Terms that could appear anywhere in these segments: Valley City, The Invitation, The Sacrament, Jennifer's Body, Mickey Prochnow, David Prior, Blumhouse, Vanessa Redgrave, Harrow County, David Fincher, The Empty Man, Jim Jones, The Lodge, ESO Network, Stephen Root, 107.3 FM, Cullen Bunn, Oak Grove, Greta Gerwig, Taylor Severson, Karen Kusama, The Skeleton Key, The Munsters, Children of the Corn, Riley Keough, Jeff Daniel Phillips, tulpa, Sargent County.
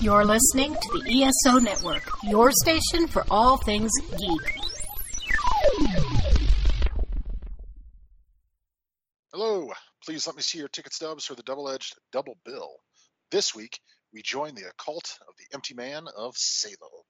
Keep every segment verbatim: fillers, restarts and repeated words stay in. You're listening to the E S O Network, your station for all things geek. Hello. Please let me see your ticket stubs for the double-edged double bill. This week, we join the occult of the Empty Man of Salo.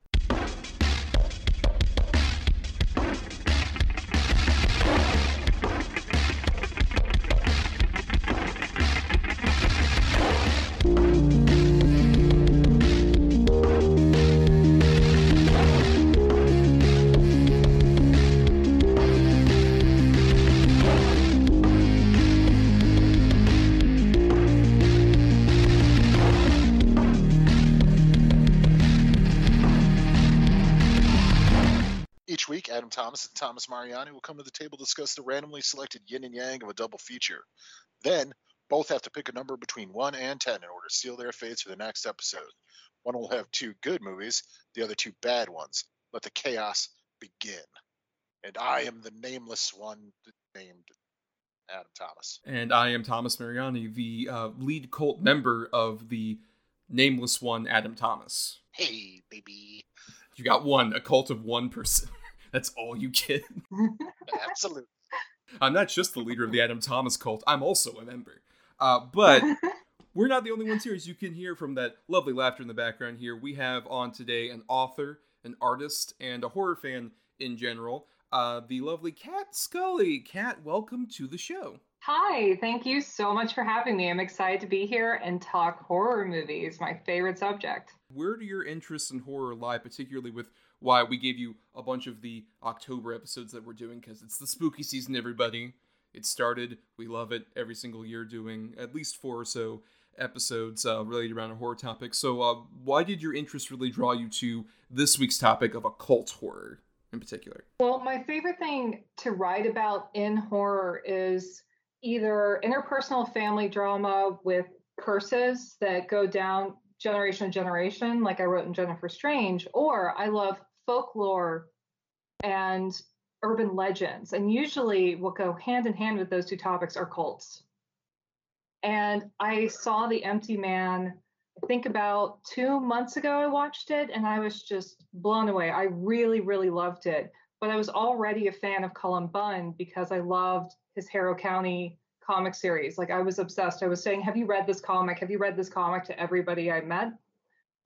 Adam Thomas and Thomas Mariani will come to the table to discuss the randomly selected yin and yang of a double feature. Then, both have to pick a number between one and ten in order to seal their fates for the next episode. One will have two good movies, the other two bad ones. Let the chaos begin. And I am the nameless one named Adam Thomas. And I am Thomas Mariani, the uh, lead cult member of the nameless one, Adam Thomas. Hey, baby. You got one, a cult of one person. That's all you get. Absolutely. I'm not just the leader of the Adam Thomas cult. I'm also a member. Uh, but we're not the only ones here. As you can hear from that lovely laughter in the background here, we have on today an author, an artist, and a horror fan in general, uh, the lovely Kat Scully. Kat, welcome to the show. Hi. Thank you so much for having me. I'm excited to be here and talk horror movies, my favorite subject. Where do your interests in horror lie, particularly with why we gave you a bunch of the October episodes that we're doing, because it's the spooky season, everybody. It started, we love it, every single year doing at least four or so episodes uh, related around a horror topic. So uh, why did your interest really draw you to this week's topic of occult horror in particular? Well, my favorite thing to write about in horror is either interpersonal family drama with curses that go down generation to generation, like I wrote in Jennifer Strange, or I love folklore and urban legends. And usually what go hand in hand with those two topics are cults. And I saw The Empty Man, I think about two months ago I watched it, and I was just blown away. I really, really loved it. But I was already a fan of Cullen Bunn because I loved his Harrow County comic series. Like I was obsessed. I was saying, have you read this comic? Have you read this comic to everybody I met?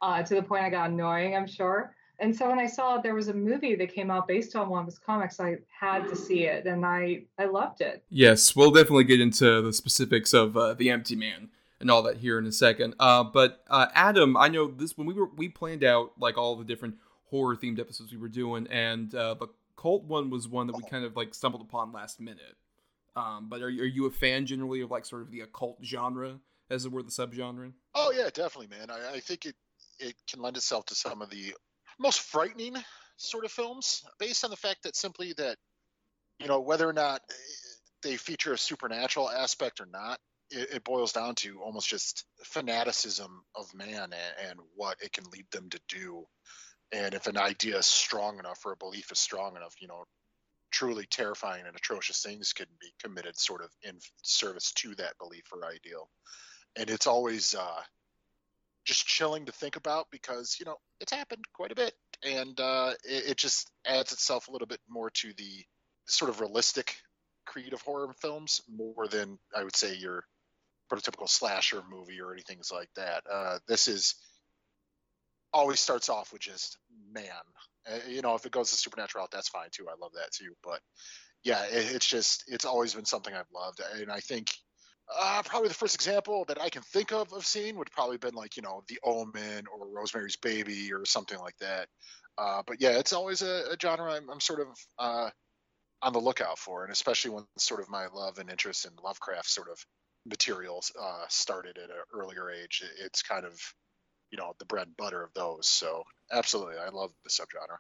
Uh, to the point I got annoying, I'm sure. And so when I saw there was a movie that came out based on one of his comics, I had to see it, and I, I loved it. Yes, we'll definitely get into the specifics of uh, The Empty Man and all that here in a second. Uh, but uh, Adam, I know this when we were we planned out like all the different horror themed episodes we were doing, and uh, the cult one was one that we kind of like stumbled upon last minute. Um, but are you, are you a fan generally of like sort of the occult genre, as it were, the subgenre? Oh yeah, definitely, man. I, I think it it can lend itself to some of the most frightening sort of films, based on the fact that simply that, you know, whether or not they feature a supernatural aspect or not, it, it boils down to almost just fanaticism of man and, and what it can lead them to do. And if an idea is strong enough or a belief is strong enough, you know, truly terrifying and atrocious things can be committed sort of in service to that belief or ideal. And it's always uh, just chilling to think about because, you know, it's happened quite a bit. And uh, it, it just adds itself a little bit more to the sort of realistic creed of horror films more than I would say your prototypical slasher movie or anything like that. Uh, this is always starts off with just man. You know, if it goes the supernatural route, that's fine, too. I love that, too. But, yeah, it, it's just – it's always been something I've loved. And I think uh, probably the first example that I can think of of seeing would probably been like, you know, The Omen or Rosemary's Baby or something like that. Uh, but, yeah, it's always a, a genre I'm, I'm sort of uh, on the lookout for, and especially when sort of my love and interest in Lovecraft sort of materials uh, started at an earlier age. It, it's kind of – you know, the bread and butter of those. So absolutely, I love the subgenre.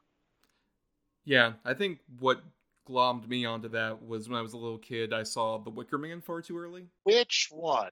Yeah, I think what glommed me onto that was when I was a little kid, I saw The Wicker Man far too early. Which one?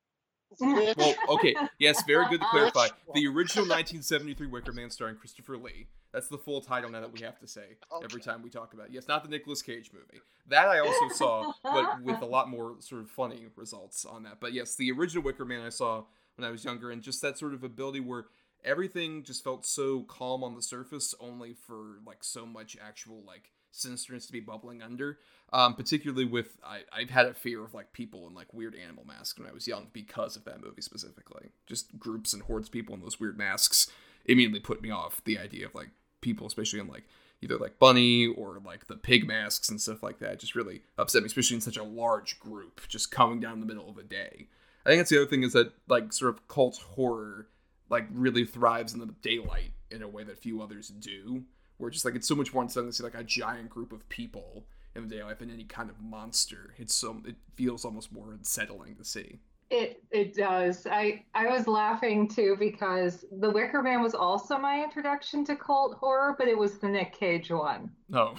Which? Well, okay, yes, very good to clarify. The original nineteen seventy-three Wicker Man starring Christopher Lee. That's the full title now that we have to say okay. Every time we talk about it. Yes, not the Nicolas Cage movie. That I also saw, but with a lot more sort of funny results on that. But yes, the original Wicker Man I saw when I was younger, and just that sort of ability where everything just felt so calm on the surface, only for like so much actual like sinisterness to be bubbling under. Um, particularly with I, I've had a fear of like people in like weird animal masks when I was young because of that movie specifically. Just groups and hordes of people in those weird masks immediately put me off the idea of like people, especially in like either like bunny or like the pig masks and stuff like that. It just really upset me, especially in such a large group just coming down the middle of a day. I think that's the other thing, is that like sort of cult horror like really thrives in the daylight in a way that few others do. Where just like it's so much more unsettling to see like a giant group of people in the daylight than any kind of monster. It's so it feels almost more unsettling to see. It it does. I, I was laughing too because The Wicker Man was also my introduction to cult horror, but it was the Nick Cage one. Oh.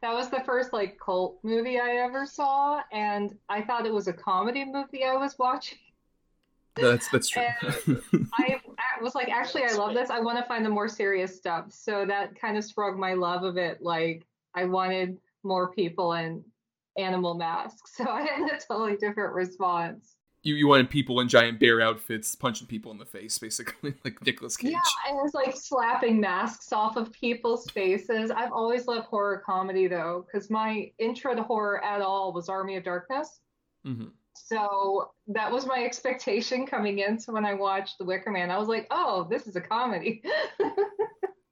That was the first like cult movie I ever saw, and I thought it was a comedy movie I was watching. That's that's true. I, I was like, actually, I love this. I want to find the more serious stuff. So that kind of sprung my love of it. Like I wanted more people in animal masks. So I had a totally different response. You you wanted people in giant bear outfits punching people in the face, basically, like Nicolas Cage. Yeah, I was like slapping masks off of people's faces. I've always loved horror comedy, though, because my intro to horror at all was Army of Darkness. Mm-hmm. So that was my expectation coming in. So when I watched The Wicker Man, I was like, oh, this is a comedy.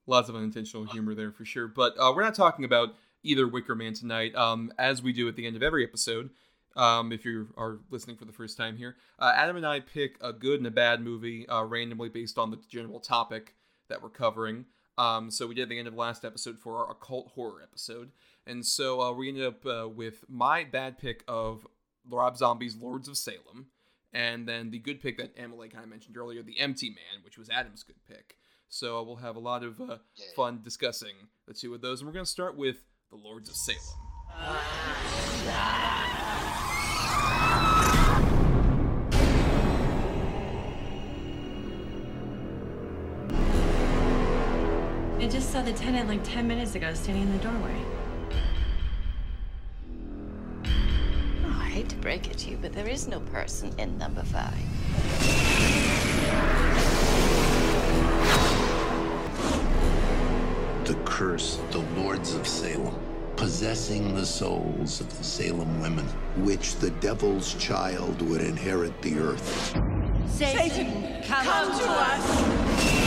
Lots of unintentional humor there for sure. But uh, we're not talking about either Wicker Man tonight, um, as we do at the end of every episode. Um, if you are listening for the first time here, uh, Adam and I pick a good and a bad movie uh, randomly based on the general topic that we're covering. Um, so we did the end of last episode for our occult horror episode. And so uh, we ended up uh, with my bad pick of Rob Zombie's Lords of Salem, and then the good pick that Emily kind of mentioned earlier, The Empty Man, which was Adam's good pick. So we'll have a lot of uh, fun discussing the two of those. And we're going to start with The Lords of Salem. I just saw the tenant like ten minutes ago standing in the doorway. To break it to you, but there is no person in number five. The curse, the Lords of Salem, possessing the souls of the Salem women, which the devil's child would inherit the earth. Satan, Satan come, come to us! us.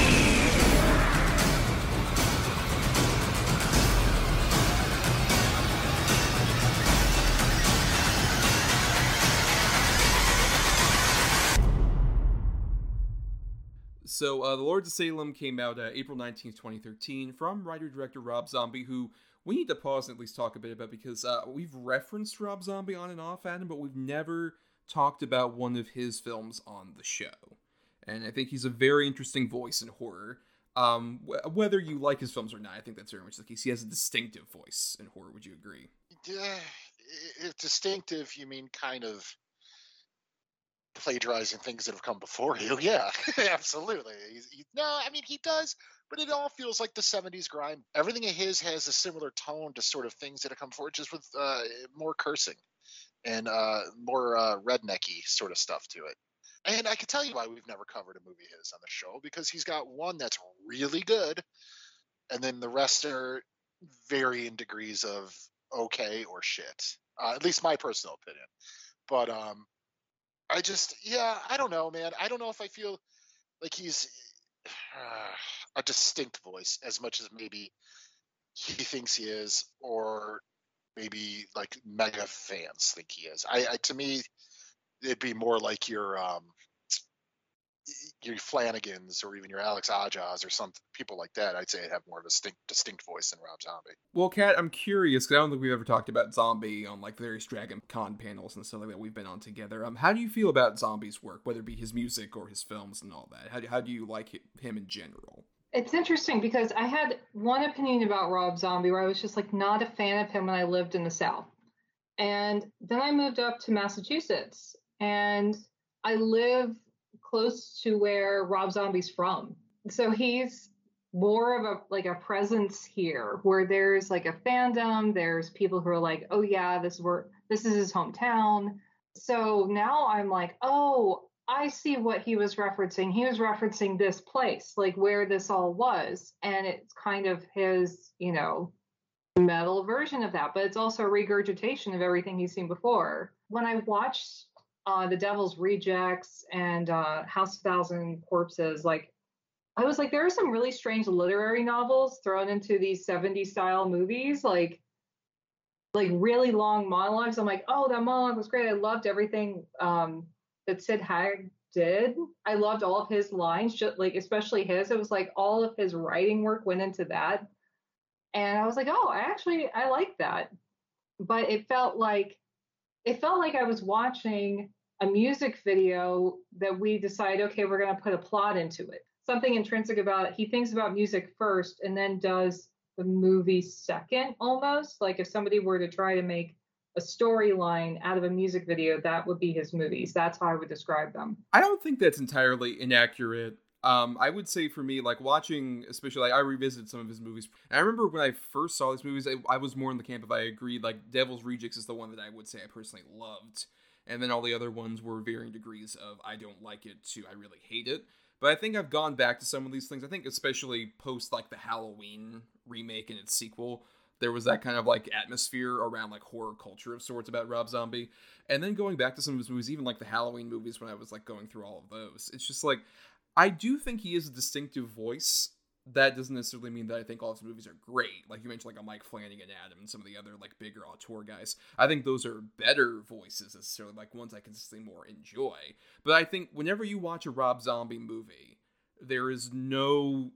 So, uh, The Lords of Salem came out uh, April nineteenth, twenty thirteen, from writer-director Rob Zombie, who we need to pause and at least talk a bit about, because uh, we've referenced Rob Zombie on and off, Adam, but we've never talked about one of his films on the show. And I think he's a very interesting voice in horror. Um, wh- whether you like his films or not, I think that's very much the case. He has a distinctive voice in horror, would you agree? Uh, it's distinctive, you mean kind of plagiarizing things that have come before you. Yeah, absolutely. He's, he, no, I mean, he does, but it all feels like the seventies grind. Everything of his has a similar tone to sort of things that have come before, just with uh, more cursing and uh, more uh, rednecky sort of stuff to it. And I can tell you why we've never covered a movie of his on the show, because he's got one that's really good, and then the rest are varying degrees of okay or shit. Uh, at least my personal opinion. But, um, I just, yeah, I don't know, man. I don't know if I feel like he's uh, a distinct voice as much as maybe he thinks he is, or maybe like mega fans think he is. I, I to me, it'd be more like your um, your Flanagans or even your Alex Ajas or some people like that. I'd say I'd have more of a distinct, distinct voice than Rob Zombie. Well, Kat, I'm curious, because I don't think we've ever talked about Zombie on like various Dragon Con panels and stuff like that we've been on together. Um, how do you feel about Zombie's work, whether it be his music or his films and all that? How do, how do you like him in general? It's interesting, because I had one opinion about Rob Zombie where I was just like not a fan of him when I lived in the South. And then I moved up to Massachusetts, and I live close to where Rob Zombie's from. So he's more of a like a presence here where there's like a fandom, there's people who are like, oh yeah, this were this is his hometown. So now I'm like, oh, I see what he was referencing. He was referencing this place, like where this all was. And it's kind of his, you know, metal version of that. But it's also a regurgitation of everything he's seen before. When I watched uh, The Devil's Rejects and uh, House of Thousand Corpses, like, I was like, there are some really strange literary novels thrown into these seventies style movies, like, like really long monologues. I'm like, oh, that monologue was great. I loved everything um, that Sid Haig did. I loved all of his lines, just like, especially his. It was like all of his writing work went into that. And I was like, oh, I actually, I like that. But it felt like, it felt like I was watching a music video that we decide, okay, we're going to put a plot into it. Something intrinsic about it. He thinks about music first and then does the movie second, almost. Like if somebody were to try to make a storyline out of a music video, that would be his movies. That's how I would describe them. I don't think that's entirely inaccurate. Um, I would say for me, like watching, especially like I revisited some of his movies. And I remember when I first saw these movies, I, I was more in the camp of I agreed, like Devil's Rejects is the one that I would say I personally loved. And then all the other ones were varying degrees of I don't like it to I really hate it. But I think I've gone back to some of these things. I think especially post like the Halloween remake and its sequel, there was that kind of like atmosphere around like horror culture of sorts about Rob Zombie. And then going back to some of his movies, even like the Halloween movies when I was like going through all of those, it's just like, I do think he is a distinctive voice. That doesn't necessarily mean that I think all of his movies are great. Like you mentioned, like a Mike Flanagan, Adam, and some of the other like bigger auteur guys. I think those are better voices necessarily, like ones I consistently more enjoy. But I think whenever you watch a Rob Zombie movie, there is no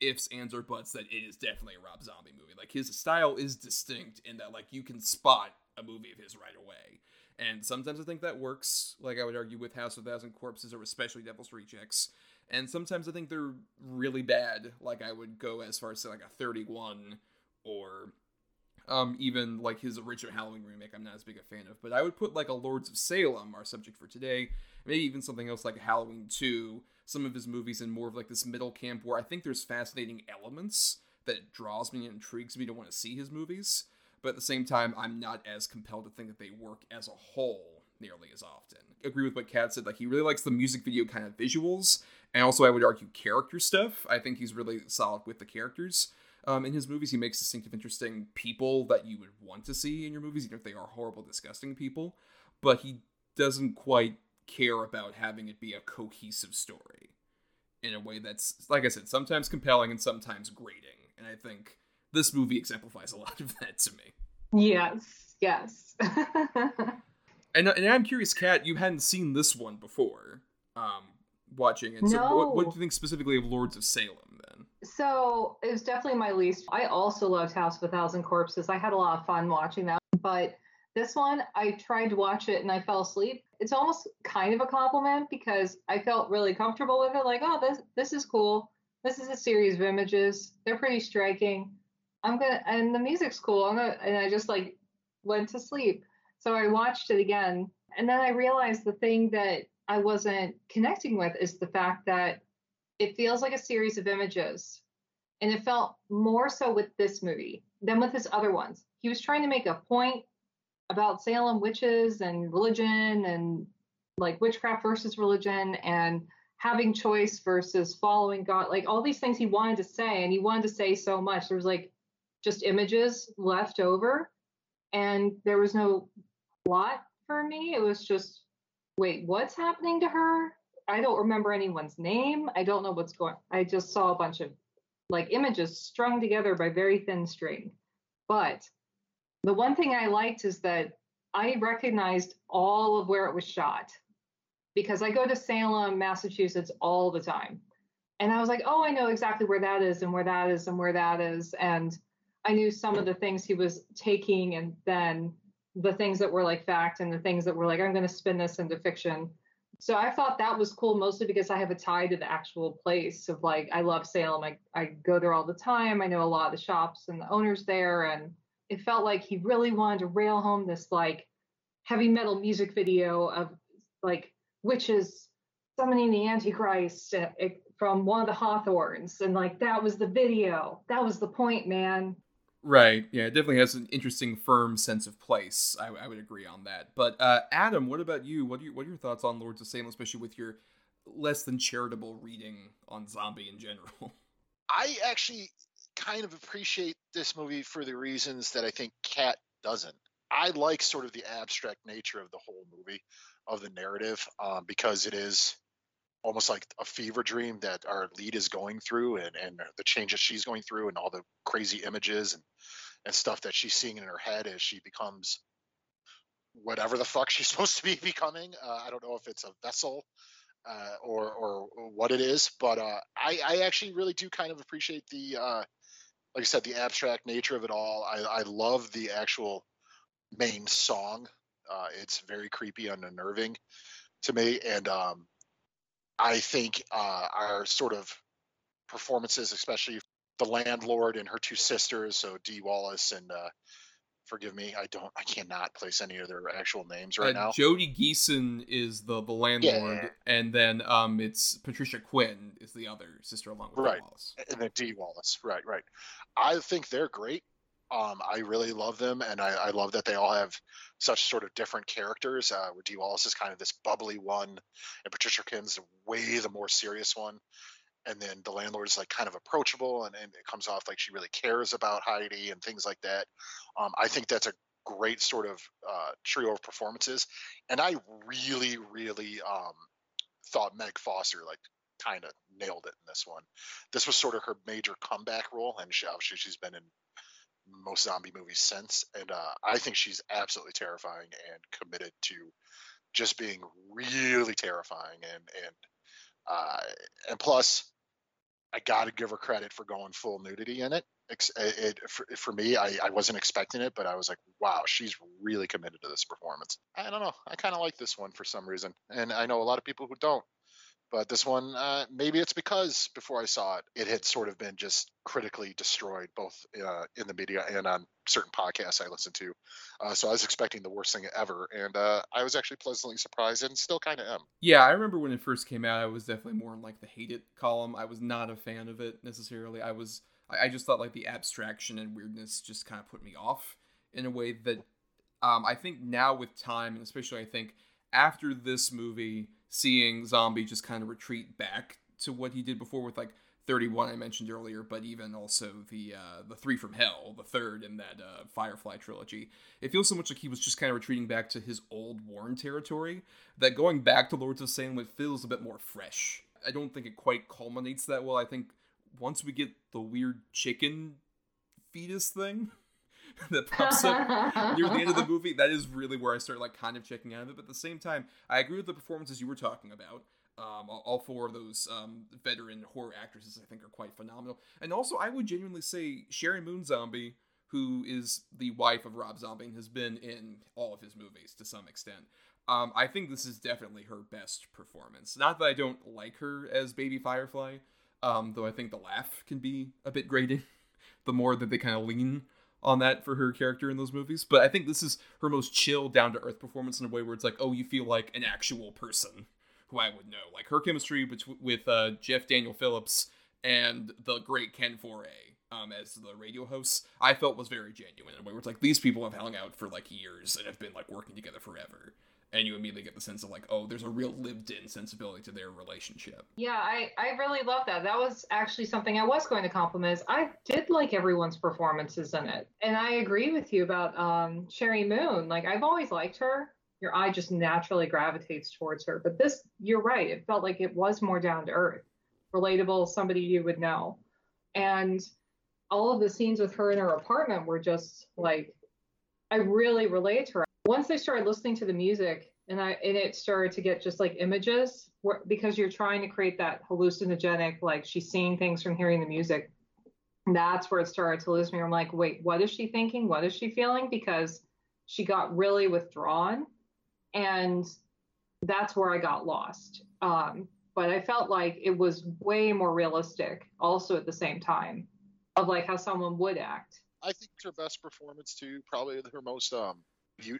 ifs, ands, or buts that it is definitely a Rob Zombie movie. Like his style is distinct in that like you can spot a movie of his right away. And sometimes I think that works. Like I would argue with House of a Thousand Corpses or especially Devil's Rejects. And sometimes I think they're really bad. Like I would go as far as say like a thirty-one or um, even like his original Halloween remake I'm not as big a fan of. But I would put like a Lords of Salem, our subject for today, maybe even something else like a Halloween two, some of his movies in more of like this middle camp where I think there's fascinating elements that draws me and intrigues me to want to see his movies. But at the same time, I'm not as compelled to think that they work as a whole nearly as often. I agree with what Kat said. Like he really likes the music video kind of visuals. And also, I would argue character stuff. I think he's really solid with the characters. Um, in his movies, he makes distinctive, interesting people that you would want to see in your movies, even if they are horrible, disgusting people. But he doesn't quite care about having it be a cohesive story in a way that's, like I said, sometimes compelling and sometimes grating. And I think this movie exemplifies a lot of that to me. Yes, yes. and, and I'm curious, Kat, you hadn't seen this one before. Um... watching it. So no. what, what do you think specifically of Lords of Salem then? So it was definitely my least. I also loved House of a Thousand Corpses. I had a lot of fun watching that. But this one, I tried to watch it and I fell asleep. It's almost kind of a compliment because I felt really comfortable with it. Like, oh, this this is cool. This is a series of images. They're pretty striking. I'm gonna and the music's cool. I'm gonna and I just like went to sleep. So I watched it again. And then I realized the thing that I wasn't connecting with is the fact that it feels like a series of images. And it felt more so with this movie than with his other ones. He was trying to make a point about Salem witches and religion and like witchcraft versus religion and having choice versus following God, like all these things he wanted to say. And he wanted to say so much. There was like just images left over and there was no plot for me. It was just, wait, what's happening to her? I don't remember anyone's name. I don't know what's going on. I just saw a bunch of like images strung together by very thin string. But the one thing I liked is that I recognized all of where it was shot because I go to Salem, Massachusetts all the time. And I was like, oh, I know exactly where that is and where that is and where that is. And I knew some of the things he was taking and then the things that were like fact and the things that were like, I'm going to spin this into fiction. So I thought that was cool, mostly because I have a tie to the actual place of like, I love Salem. I, I go there all the time. I know a lot of the shops and the owners there. And it felt like he really wanted to rail home this like heavy metal music video of like witches summoning the Antichrist from one of the Hawthorns. And like, that was the video. That was the point, man. Right. Yeah, it definitely has an interesting, firm sense of place. I, I would agree on that. But uh, Adam, what about you? What are you, what are your thoughts on Lords of Salem, especially with your less than charitable reading on zombie in general? I actually kind of appreciate this movie for the reasons that I think Kat doesn't. I like sort of the abstract nature of the whole movie, of the narrative, um, because it is almost like a fever dream that our lead is going through, and, and the changes she's going through, and all the crazy images and, and stuff that she's seeing in her head as she becomes whatever the fuck she's supposed to be becoming. Uh, I don't know if it's a vessel uh, or, or what it is, but uh, I, I actually really do kind of appreciate the, uh, like I said, the abstract nature of it all. I, I love the actual main song. Uh, it's very creepy and unnerving to me. And, um, I think uh, our sort of performances, especially the landlord and her two sisters, so Dee Wallace and uh, forgive me, I don't, I cannot place any of their actual names right uh, now. Judy Geeson is the, the landlord, yeah. and then um, it's Patricia Quinn is the other sister along with right. Dee Wallace. And then Dee Wallace, right, right. I think they're great. Um, I really love them, and I, I love that they all have such sort of different characters, uh, where Dee Wallace is kind of this bubbly one, and Patricia Quinn's way the more serious one, and then the landlord is like kind of approachable, and, and it comes off like she really cares about Heidi and things like that. Um, I think that's a great sort of uh, trio of performances, and I really, really um, thought Meg Foster, like, kind of nailed it in this one. This was sort of her major comeback role, and she, obviously she's been in most zombie movies since, and uh, I think she's absolutely terrifying and committed to just being really terrifying, and and uh, and plus I gotta give her credit for going full nudity in it. It, it for, for me, I, I wasn't expecting it, but I was like, wow, she's really committed to this performance. I don't know, I kind of like this one for some reason, and I know a lot of people who don't. But this one, uh, maybe it's because before I saw it, it had sort of been just critically destroyed, both uh, in the media and on certain podcasts I listened to. Uh, so I was expecting the worst thing ever, and uh, I was actually pleasantly surprised, and still kind of am. Yeah, I remember when it first came out, I was definitely more in like the hate it column. I was not a fan of it necessarily. I was, I just thought like the abstraction and weirdness just kind of put me off in a way that um, I think now with time, and especially I think after this movie, seeing Zombie just kind of retreat back to what he did before with like thirty-one I mentioned earlier, but even also the uh, the Three from Hell, the third in that uh, Firefly trilogy. It feels so much like he was just kind of retreating back to his old worn territory, that going back to Lords of Salem feels a bit more fresh. I don't think it quite culminates that well. I think once we get the weird chicken fetus thing that pops up near the end of the movie, that is really where I start like kind of checking out of it. But at the same time, I agree with the performances you were talking about. Um, all four of those um, veteran horror actresses I think are quite phenomenal. And also I would genuinely say Sherry Moon Zombie, who is the wife of Rob Zombie and has been in all of his movies to some extent. Um, I think this is definitely her best performance. Not that I don't like her as Baby Firefly, um, though I think the laugh can be a bit grating the more that they kind of lean on that for her character in those movies. But I think this is her most chill, down-to-earth performance in a way where it's like, oh, you feel like an actual person who I would know. Like, her chemistry between, with uh, Jeff Daniel Phillips and the great Ken Foray um, as the radio host, I felt was very genuine in a way where it's like, these people have hung out for, like, years and have been, like, working together forever. And you immediately get the sense of, like, oh, there's a real lived-in sensibility to their relationship. Yeah, I, I really love that. That was actually something I was going to compliment. I did like everyone's performances in it. And I agree with you about um, Sherry Moon. Like, I've always liked her. Your eye just naturally gravitates towards her. But this, you're right, it felt like it was more down-to-earth. Relatable, somebody you would know. And all of the scenes with her in her apartment were just, like, I really relate to her. Once I started listening to the music and I and it started to get just like images where, because you're trying to create that hallucinogenic, like she's seeing things from hearing the music. That's where it started to lose me. I'm like, wait, what is she thinking? What is she feeling? Because she got really withdrawn, and that's where I got lost. Um, but I felt like it was way more realistic also at the same time of like how someone would act. I think her best performance too, probably her most, um,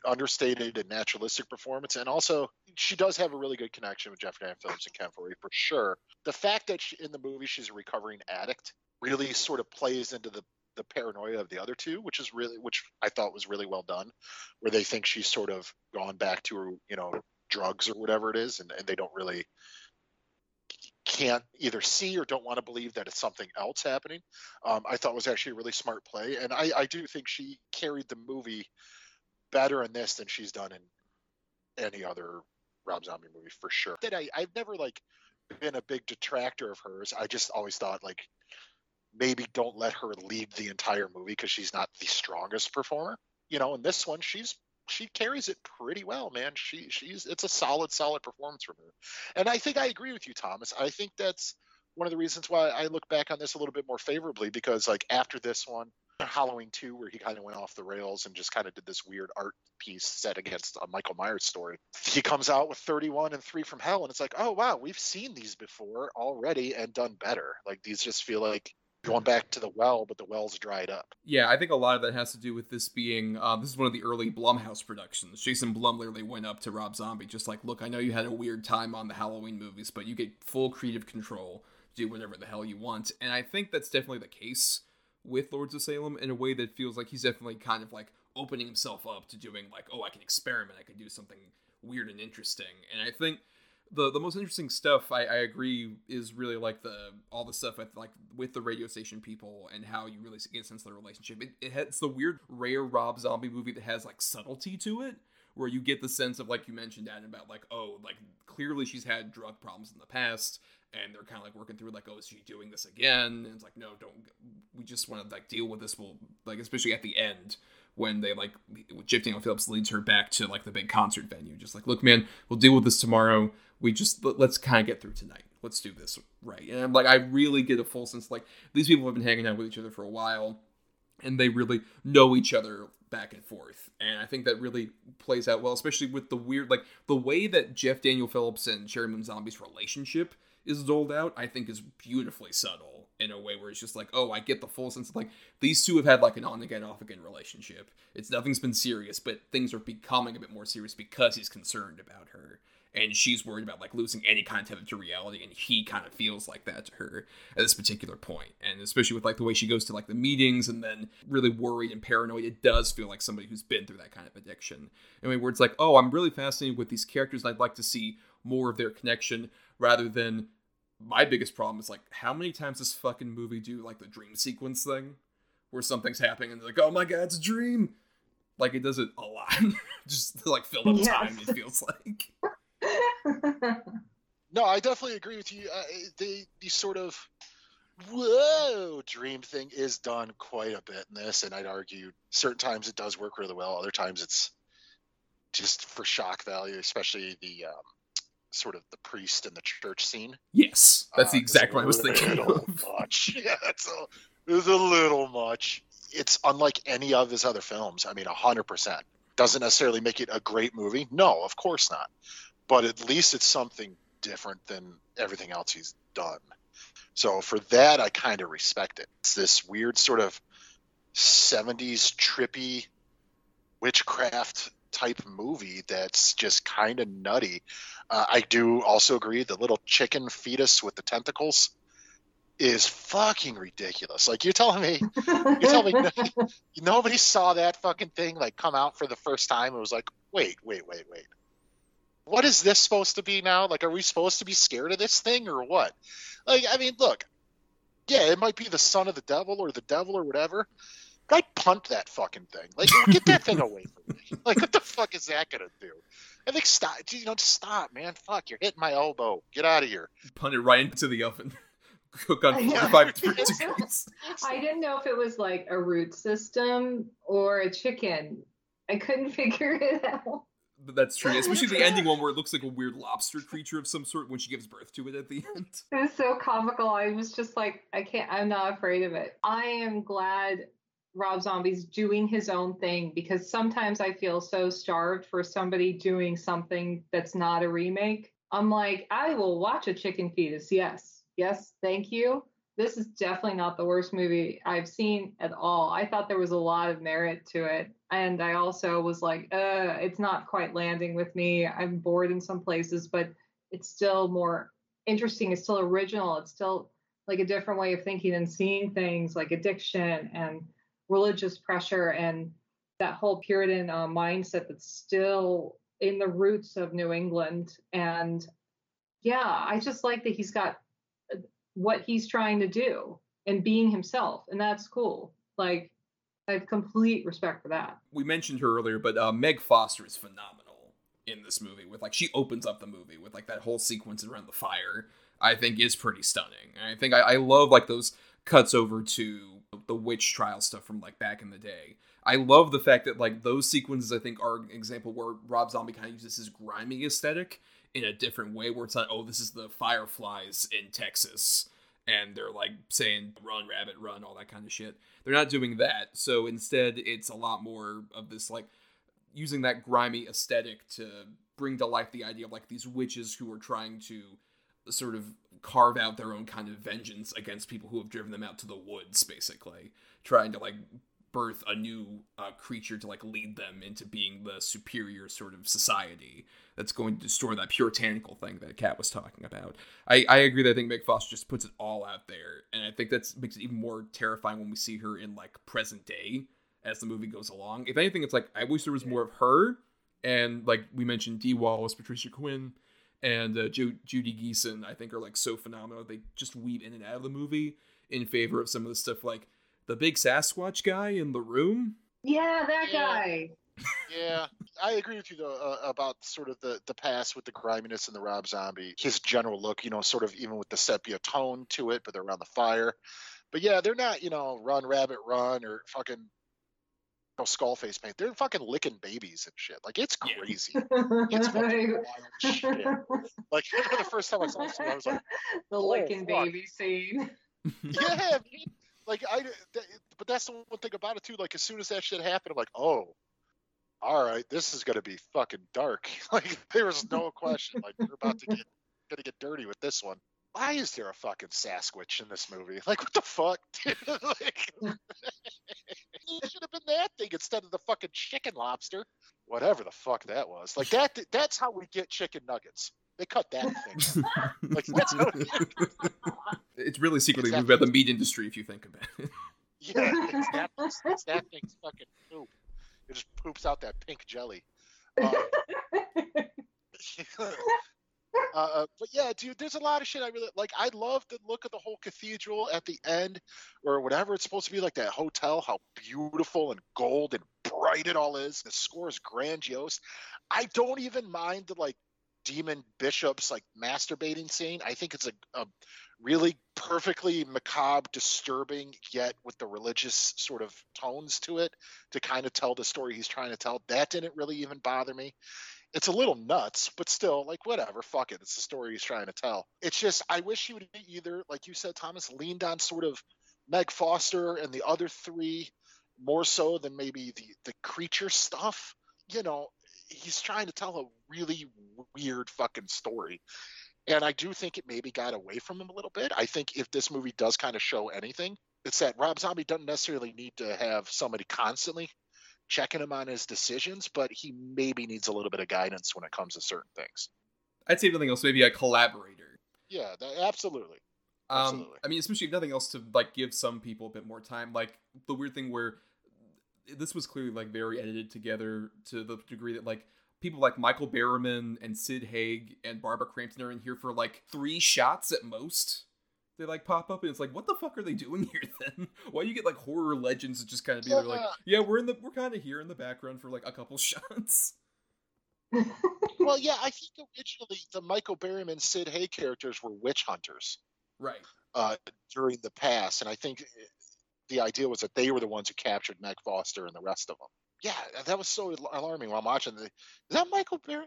understated and naturalistic performance, and also she does have a really good connection with Jeff Daniel Phillips and Ken Foray for sure. The fact that she, in the movie she's a recovering addict really sort of plays into the the paranoia of the other two, which is really, which I thought was really well done, where they think she's sort of gone back to her, you know, drugs or whatever it is, and, and they don't really can't either see or don't want to believe that it's something else happening. Um, I thought was actually a really smart play, and I, I do think she carried the movie better in this than she's done in any other Rob Zombie movie for sure. That I, I've never like been a big detractor of hers. I just always thought like maybe don't let her lead the entire movie because she's not the strongest performer, you know. In this one, she's she carries it pretty well, man. She she's it's a solid, solid performance from her. And I think I agree with you, Thomas. I think that's one of the reasons why I look back on this a little bit more favorably, because like after this one, Halloween two, where he kind of went off the rails and just kind of did this weird art piece set against a Michael Myers story, he comes out with thirty-one and Three from Hell, and it's like, oh wow, we've seen these before already and done better. Like these just feel like going back to the well, but the well's dried up. Yeah, I think a lot of that has to do with this being, uh, this is one of the early Blumhouse productions. Jason Blum literally went up to Rob Zombie, just like, look, I know you had a weird time on the Halloween movies, but you get full creative control, do whatever the hell you want. And I think that's definitely the case with Lords of Salem in a way that feels like he's definitely kind of like opening himself up to doing like, oh, I can experiment, I can do something weird and interesting. And I think The the most interesting stuff, I, I agree, is really like the all the stuff with, like, with the radio station people and how you really get a sense of the relationship. It, it has, it's the weird, rare Rob Zombie movie that has like subtlety to it, where you get the sense of, like you mentioned, Adam, about like, oh, like clearly she's had drug problems in the past, and they're kind of like working through like, oh, is she doing this again? And it's like, no, don't. We just want to like deal with this. We'll like, especially at the end, when they like Jeff Daniel Phillips leads her back to like the big concert venue, just like, look, man, we'll deal with this tomorrow. We just, let's kind of get through tonight. Let's do this right. And I'm like, I really get a full sense, like these people have been hanging out with each other for a while and they really know each other back and forth. And I think that really plays out well, especially with the weird, like the way that Jeff Daniel Phillips and Sherry Moon Zombie's relationship is doled out, I think is beautifully subtle, in a way where it's just like, oh, I get the full sense of like, these two have had like an on-again, off-again relationship. It's nothing's been serious, but things are becoming a bit more serious because he's concerned about her. And she's worried about like losing any contact to reality, and he kind of feels like that to her at this particular point. And especially with like the way she goes to like the meetings and then really worried and paranoid, it does feel like somebody who's been through that kind of addiction. Anyway, where it's like, oh, I'm really fascinated with these characters and I'd like to see more of their connection, rather than my biggest problem is, like, how many times does fucking movie do, like, the dream sequence thing? Where something's happening and they're like, oh my god, it's a dream! Like, it does it a lot. Just, like, fill up yes. time, it feels like. No, I definitely agree with you. Uh, the, the sort of, whoa, dream thing is done quite a bit in this, and I'd argue certain times it does work really well, other times it's just for shock value, especially the, um, sort of the priest and the church scene. Yes, that's the uh, exact one I was thinking of. Much. Yeah, it's a, it was a little much. It's unlike any of his other films. I mean, one hundred percent. Doesn't necessarily make it a great movie. No, of course not. But at least it's something different than everything else he's done. So for that, I kind of respect it. It's this weird sort of seventies trippy witchcraft type movie that's just kind of nutty. Uh, I do also agree the little chicken fetus with the tentacles is fucking ridiculous. Like, you're telling me, you're telling me no, nobody saw that fucking thing like come out for the first time. It was like, wait, wait, wait, wait. What is this supposed to be now? Like, are we supposed to be scared of this thing or what? Like, I mean, look, yeah, it might be the son of the devil or the devil or whatever. I punt that fucking thing. Like, get that thing away from me. Like, what the fuck is that gonna do? I think stop. You know, stop, man. Fuck, you're hitting my elbow. Get out of here. Punt it right into the oven. Cook on forty-five degrees. I didn't know if it was like a root system or a chicken. I couldn't figure it out. But that's true, especially the ending one where it looks like a weird lobster creature of some sort when she gives birth to it at the end. It was so comical. I was just like, I can't. I'm not afraid of it. I am glad Rob Zombie's doing his own thing, because sometimes I feel so starved for somebody doing something that's not a remake. I'm like, I will watch a chicken fetus. Yes. Yes. Thank you. This is definitely not the worst movie I've seen at all. I thought there was a lot of merit to it. And I also was like, uh, it's not quite landing with me. I'm bored in some places, but it's still more interesting. It's still original. It's still like a different way of thinking and seeing things, like addiction and religious pressure and that whole Puritan uh, mindset that's still in the roots of New England. And yeah, I just like that he's got what he's trying to do and being himself. And that's cool. Like, I have complete respect for that. We mentioned her earlier, but uh, Meg Foster is phenomenal in this movie with, like, she opens up the movie with, like, that whole sequence around the fire, I think is pretty stunning. And I think I, I love, like, those cuts over to the witch trial stuff from, like, back in the day. I love the fact that, like, those sequences, I think, are an example where Rob Zombie kind of uses his grimy aesthetic in a different way, where it's like, oh, this is the fireflies in Texas, and they're, like, saying, run, rabbit, run, all that kind of shit. They're not doing that. So instead, it's a lot more of this, like, using that grimy aesthetic to bring to life the idea of, like, these witches who are trying to sort of carve out their own kind of vengeance against people who have driven them out to the woods, basically. Trying to, like, birth a new uh, creature to, like, lead them into being the superior sort of society that's going to destroy that puritanical thing that Kat was talking about. I, I agree that I think Meg Foster just puts it all out there, and I think that makes it even more terrifying when we see her in, like, present day as the movie goes along. If anything, it's like, I wish there was more of her, and, like, we mentioned Dee Wallace, Patricia Quinn, and uh, Ju- Judy Geeson, I think, are, like, so phenomenal. They just weave in and out of the movie in favor of some of the stuff, like the big Sasquatch guy in the room. Yeah, that yeah. guy. Yeah, I agree with you, though, uh, about sort of the, the past with the griminess and the Rob Zombie. His general look, you know, sort of even with the sepia tone to it, but they're around the fire. But yeah, they're not, you know, run, rabbit, run, or fucking, you know, skull face paint. They're fucking licking babies and shit. Like, it's crazy. Yeah. It's fucking wild shit. Like, remember the first time I saw this, I was like, the licking fuck. baby scene. Yeah, Like I, th- but that's the one thing about it too. Like, as soon as that shit happened, I'm like, oh, all right, this is gonna be fucking dark. Like, there was no question. Like, we're about to get gonna get dirty with this one. Why is there a fucking Sasquatch in this movie? Like, what the fuck, dude? Like, it should have been that thing instead of the fucking chicken lobster, whatever the fuck that was. Like that. That's how we get chicken nuggets. They cut that thing. Like, that's how it is. It's really secretly exactly. about the meat industry, if you think about it. Yeah, it's that, it's that thing's fucking poop. It just poops out that pink jelly. Uh, uh, but yeah, dude, there's a lot of shit I really like. I love the look of the whole cathedral at the end, or whatever it's supposed to be, like that hotel, how beautiful and gold and bright it all is. The score is grandiose. I don't even mind the, like, demon bishops, like, masturbating scene. I think it's a, a really perfectly macabre, disturbing, yet with the religious sort of tones to it to kind of tell the story he's trying to tell. That didn't really even bother me. It's a little nuts, but still, like, whatever, fuck it. It's the story he's trying to tell. It's just, I wish he would either, like you said, Thomas, leaned on sort of Meg Foster and the other three more so than maybe the, the creature stuff. You know, he's trying to tell a really weird fucking story. And I do think it maybe got away from him a little bit. I think if this movie does kind of show anything, it's that Rob Zombie doesn't necessarily need to have somebody constantly checking him on his decisions, but he maybe needs a little bit of guidance when it comes to certain things. I'd say nothing else, maybe a collaborator. Yeah, that, absolutely. Um, absolutely. I mean, especially if nothing else, to, like, give some people a bit more time. Like, the weird thing where this was clearly, like, very edited together to the degree that, like, people like Michael Berryman and Sid Haig and Barbara Crampton are in here for, like, three shots at most. They, like, pop up, and it's like, what the fuck are they doing here then? Why do you get, like, horror legends that just kind of be yeah. there, like, yeah, we're in the we're kind of here in the background for, like, a couple shots. Well, yeah, I think originally the Michael Berryman, Sid Haig characters were witch hunters, right? Uh, during the past, and I think the idea was that they were the ones who captured Meg Foster and the rest of them. Yeah, that was so alarming while watching. The, is that Michael Berryman?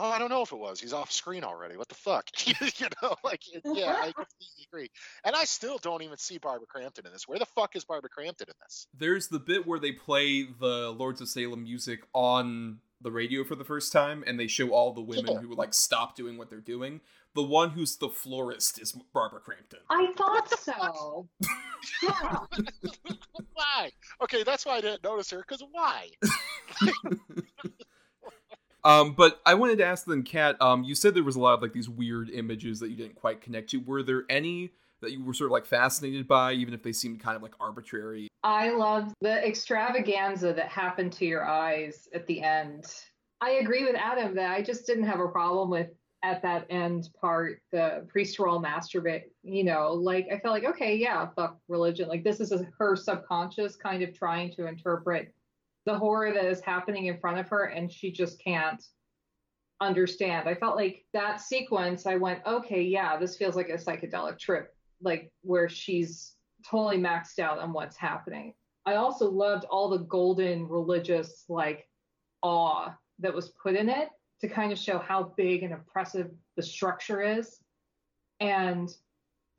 Oh, I don't know if it was. He's off screen already. What the fuck? You know, like, yeah, I completely agree. And I still don't even see Barbara Crampton in this. Where the fuck is Barbara Crampton in this? There's the bit where they play the Lords of Salem music on the radio for the first time, and they show all the women yeah. who, like, stop doing what they're doing. The one who's the florist is Barbara Crampton. I thought so. Yeah. Why? Okay, that's why I didn't notice her, because why? um, but I wanted to ask then, Kat, um, you said there was a lot of, like, these weird images that you didn't quite connect to. Were there any that you were sort of like fascinated by, even if they seemed kind of like arbitrary? I love the extravaganza that happened to your eyes at the end. I agree with Adam that I just didn't have a problem with, at that end part, the priests were all masturbate, you know, like I felt like, okay, yeah, fuck religion. Like this is a, her subconscious kind of trying to interpret the horror that is happening in front of her, and she just can't understand. I felt like that sequence, I went, okay, yeah, this feels like a psychedelic trip, like where she's totally maxed out on what's happening. I also loved all the golden religious like awe that was put in it, to kind of show how big and oppressive the structure is. And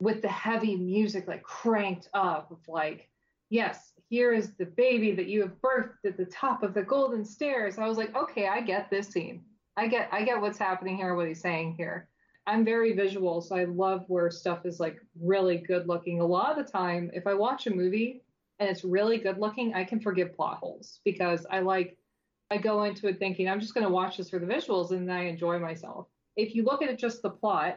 with the heavy music, like cranked up, of like, yes, here is the baby that you have birthed at the top of the golden stairs. I was like, okay, I get this scene. I get, I get what's happening here, what he's saying here. I'm very visual, so I love where stuff is like really good looking. A lot of the time, if I watch a movie and it's really good looking, I can forgive plot holes, because I like, I go into it thinking, I'm just going to watch this for the visuals, and I enjoy myself. If you look at it, just the plot,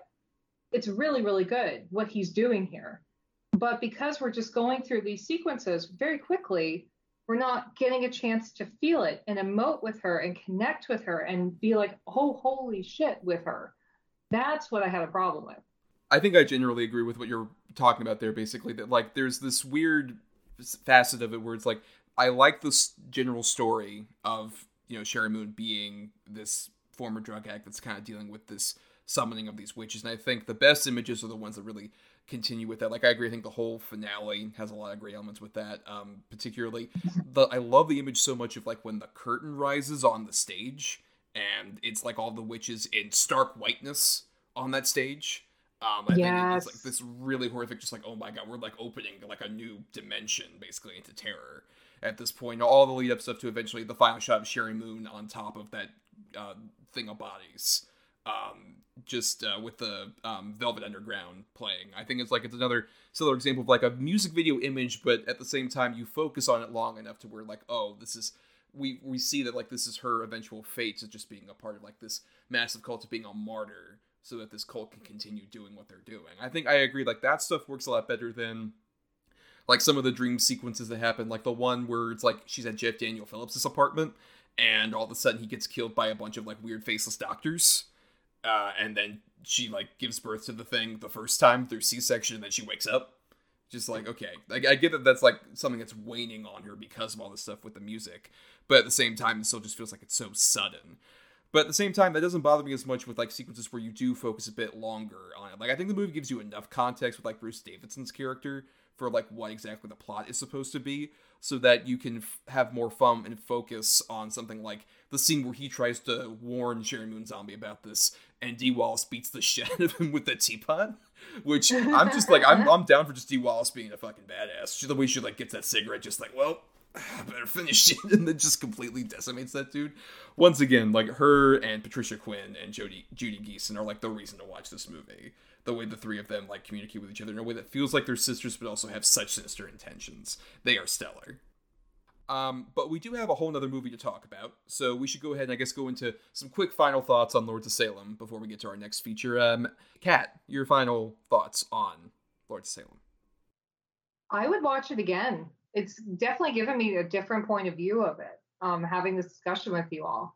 it's really, really good what he's doing here. But because we're just going through these sequences very quickly, we're not getting a chance to feel it and emote with her and connect with her and be like, oh, holy shit with her. That's what I had a problem with. I think I generally agree with what you're talking about there, basically, that like there's this weird facet of it where it's like, I like this general story of, you know, Sherry Moon being this former drug addict that's kind of dealing with this summoning of these witches. And I think the best images are the ones that really continue with that. Like, I agree. I think the whole finale has a lot of great elements with that. Um, particularly, the, I love the image so much of, like, when the curtain rises on the stage and it's, like, all the witches in stark whiteness on that stage. Um, I yes. think it's, like, this really horrific, just like, oh, my God, we're, like, opening, like, a new dimension, basically, into terror. At this point, all the lead-up stuff to eventually the final shot of Sherry Moon on top of that uh, thing of bodies, um, just uh, with the um, Velvet Underground playing. I think it's like it's another similar example of like a music video image, but at the same time, you focus on it long enough to where like, oh, this is we we see that like this is her eventual fate to just being a part of like this massive cult, to being a martyr, so that this cult can continue doing what they're doing. I think I agree. Like that stuff works a lot better than. Like, some of the dream sequences that happen, like the one where it's like she's at Jeff Daniel Phillips' apartment, and all of a sudden he gets killed by a bunch of, like, weird faceless doctors. Uh, and then she, like, gives birth to the thing the first time through C-section, and then she wakes up. Just like, okay. Like, I get that that's, like, something that's waning on her because of all this stuff with the music. But at the same time, it still just feels like it's so sudden. But at the same time, that doesn't bother me as much with, like, sequences where you do focus a bit longer on it. Like, I think the movie gives you enough context with, like, Bruce Davidson's character for, like, what exactly the plot is supposed to be, so that you can f- have more fun and focus on something like the scene where he tries to warn Sherry Moon Zombie about this, and Dee Wallace beats the shit out of him with the teapot, which I'm just, like, I'm I'm down for just Dee Wallace being a fucking badass. She, the way she, like, gets that cigarette, just like, well, I better finish it, and then just completely decimates that dude. Once again, like, her and Patricia Quinn and Jody, Judy Geeson are, like, the reason to watch this movie. The way the three of them, like, communicate with each other in a way that feels like they're sisters, but also have such sinister intentions. They are stellar. Um, but we do have a whole other movie to talk about, so we should go ahead and, I guess, go into some quick final thoughts on Lords of Salem before we get to our next feature. Um, Kat, your final thoughts on Lords of Salem. I would watch it again. It's definitely given me a different point of view of it, um, having this discussion with you all.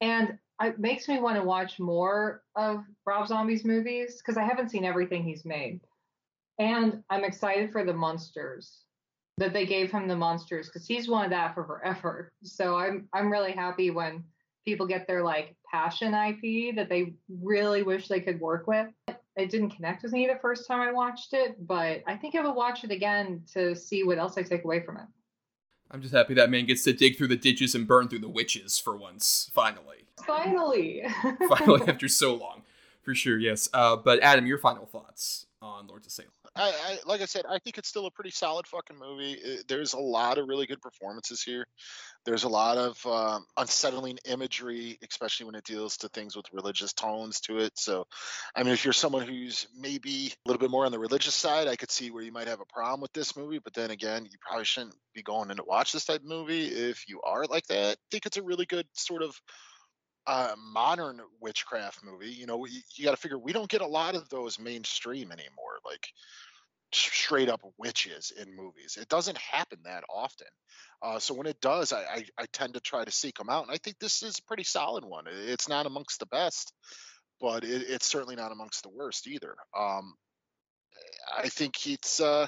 And it makes me want to watch more of Rob Zombie's movies, because I haven't seen everything he's made. And I'm excited for The Munsters, that they gave him The Munsters, because he's wanted that for forever. So I'm I'm really happy when people get their, like, passion I P that they really wish they could work with. It didn't connect with me the first time I watched it, but I think I will watch it again to see what else I take away from it. I'm just happy that man gets to dig through the ditches and burn through the witches for once, finally. Finally. Finally, after so long, for sure, yes. Uh, but Adam, your final thoughts on Lords of Salem? I, I, like I said, I think it's still a pretty solid fucking movie. It, there's a lot of really good performances here. There's a lot of um, unsettling imagery, especially when it deals to things with religious tones to it. So, I mean, if you're someone who's maybe a little bit more on the religious side, I could see where you might have a problem with this movie. But then again, you probably shouldn't be going in to watch this type of movie if you are like that. I think it's a really good sort of uh, modern witchcraft movie. You know, you, you got to figure we don't get a lot of those mainstream anymore. Like, straight up witches in movies. It doesn't happen that often. Uh, so when it does, I, I, I tend to try to seek them out. And I think this is a pretty solid one. It's not amongst the best, but it, it's certainly not amongst the worst either. Um, I think it's, uh,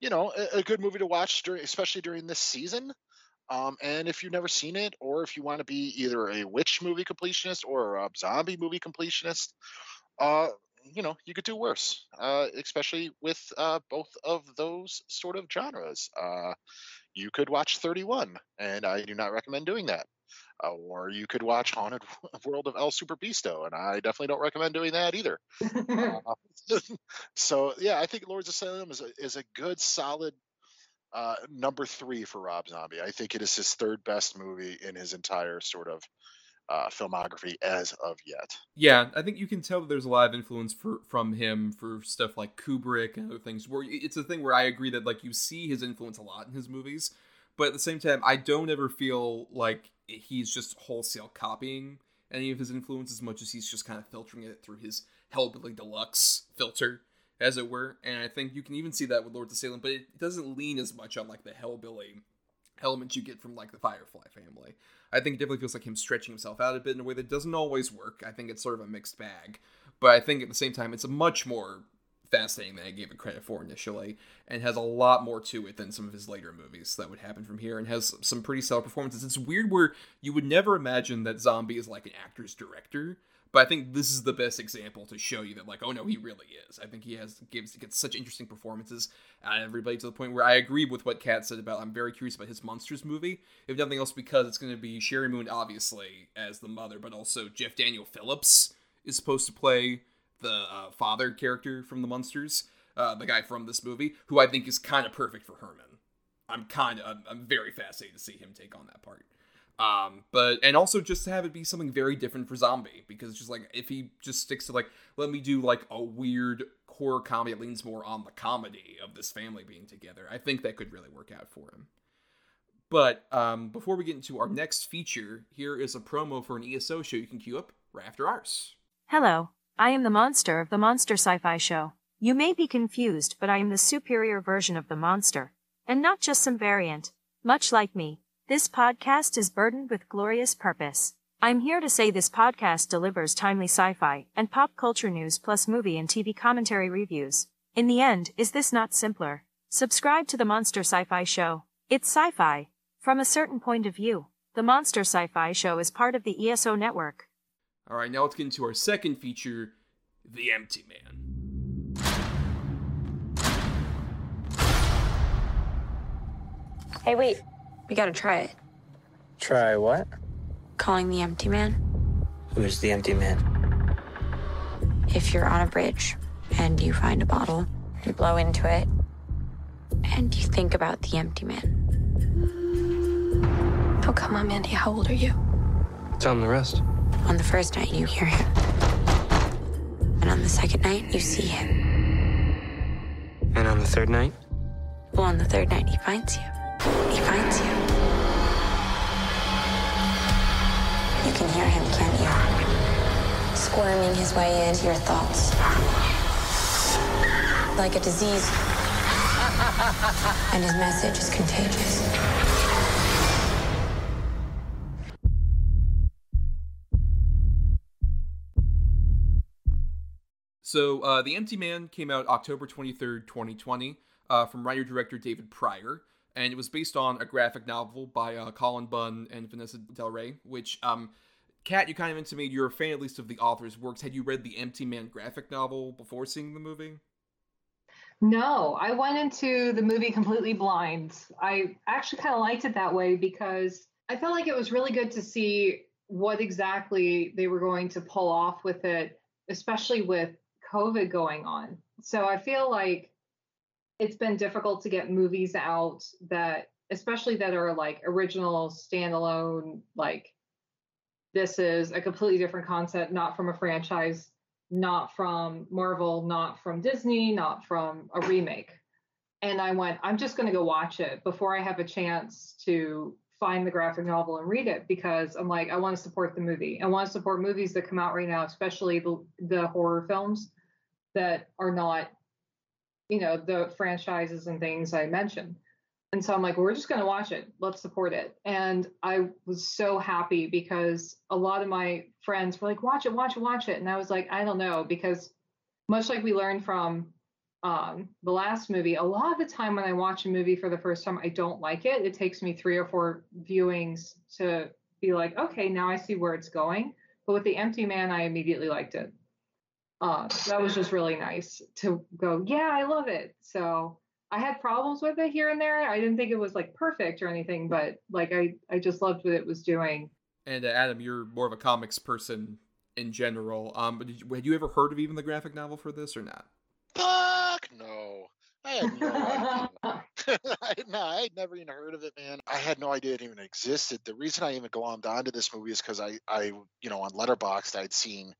you know, a, a good movie to watch, during, especially during this season. Um, and if you've never seen it, or if you want to be either a witch movie completionist or a zombie movie completionist, uh, you know, you could do worse, uh, especially with uh, both of those sort of genres. Uh, you could watch thirty-one, and I do not recommend doing that. Uh, or you could watch Haunted World of El Super Bisto, and I definitely don't recommend doing that either. uh, so, yeah, I think Lords of Salem is a, is a good, solid uh, number three for Rob Zombie. I think it is his third best movie in his entire sort of Uh, filmography as of yet. Yeah, I think you can tell that there's a lot of influence for, from him for stuff like Kubrick and other things, where it's a thing where I agree that, like, you see his influence a lot in his movies, but at the same time, I don't ever feel like he's just wholesale copying any of his influence as much as he's just kind of filtering it through his Hellbilly Deluxe filter, as it were. And I think you can even see that with Lords of Salem, but it doesn't lean as much on, like, the Hellbilly element you get from, like, the Firefly family. I think it definitely feels like him stretching himself out a bit in a way that doesn't always work. I think it's sort of a mixed bag. But I think at the same time, it's a much more fascinating than I gave it credit for initially, and has a lot more to it than some of his later movies that would happen from here, and has some pretty solid performances. It's weird where you would never imagine that Zombie is like an actor's director, but I think this is the best example to show you that, like, oh no, he really is. I think he has gives gets such interesting performances out of everybody, to the point where I agree with what Kat said about, I'm very curious about his Munsters movie, if nothing else, because it's going to be Sherry Moon, obviously, as the mother, but also Jeff Daniel Phillips is supposed to play the uh, father character from the Munsters, uh, the guy from this movie, who I think is kind of perfect for Herman. I'm kind of, I'm, I'm very fascinated to see him take on that part. Um, but, and also just to have it be something very different for Zombie, because it's just like, if he just sticks to, like, let me do, like, a weird horror comedy that leans more on the comedy of this family being together, I think that could really work out for him. But, um, before we get into our next feature, here is a promo for an E S O show you can queue up right after ours. Hello, I am the monster of the Monster Sci-Fi Show. You may be confused, but I am the superior version of the monster, and not just some variant. Much like me, this podcast is burdened with glorious purpose. I'm here to say this podcast delivers timely sci-fi and pop culture news, plus movie and T V commentary reviews. In the end, is this not simpler? Subscribe to the Monster Sci-Fi Show. It's sci-fi from a certain point of view. The Monster Sci-Fi Show is part of the E S O Network. All right, now let's get into our second feature, The Empty Man. Hey, wait. We gotta try it. Try what? Calling the Empty Man. Who's the Empty Man? If you're on a bridge and you find a bottle, you blow into it, and you think about the Empty Man. Oh, come on, Mandy, how old are you? Tell him the rest. On the first night, you hear him. And on the second night, you see him. And on the third night? Well, on the third night, he finds you. He finds you. You can hear him, can't you? Squirming his way into your thoughts. Like a disease. And his message is contagious. So, uh, The Empty Man came out October twenty-third, twenty twenty, uh, from writer-director David Prior. And it was based on a graphic novel by uh, Cullen Bunn and Vanessa Del Rey, which, um, Kat, you kind of intimated you're a fan, at least, of the author's works. Had you read the Empty Man graphic novel before seeing the movie? No, I went into the movie completely blind. I actually kind of liked it that way, because I felt like it was really good to see what exactly they were going to pull off with it, especially with COVID going on. So I feel like it's been difficult to get movies out that, especially that are like original, standalone, like this is a completely different concept, not from a franchise, not from Marvel, not from Disney, not from a remake. And I went, I'm just going to go watch it before I have a chance to find the graphic novel and read it, because I'm like, I want to support the movie. I want to support movies that come out right now, especially the, the horror films that are not you know, the franchises and things I mentioned. And so I'm like, well, we're just going to watch it. Let's support it. And I was so happy because a lot of my friends were like, watch it, watch it, watch it. And I was like, I don't know, because much like we learned from um, the last movie, a lot of the time when I watch a movie for the first time, I don't like it. It takes me three or four viewings to be like, okay, now I see where it's going. But with The Empty Man, I immediately liked it. Uh, so that was just really nice to go, yeah, I love it. So I had problems with it here and there. I didn't think it was like perfect or anything, but like I, I just loved what it was doing. And uh, Adam, you're more of a comics person in general. Um, but did you, had you ever heard of even the graphic novel for this or not? Fuck no. I had no idea. I, no, I had never even heard of it, man. I had no idea it even existed. The reason I even glommed onto this movie is because I, I, you know, on Letterboxd, I'd seen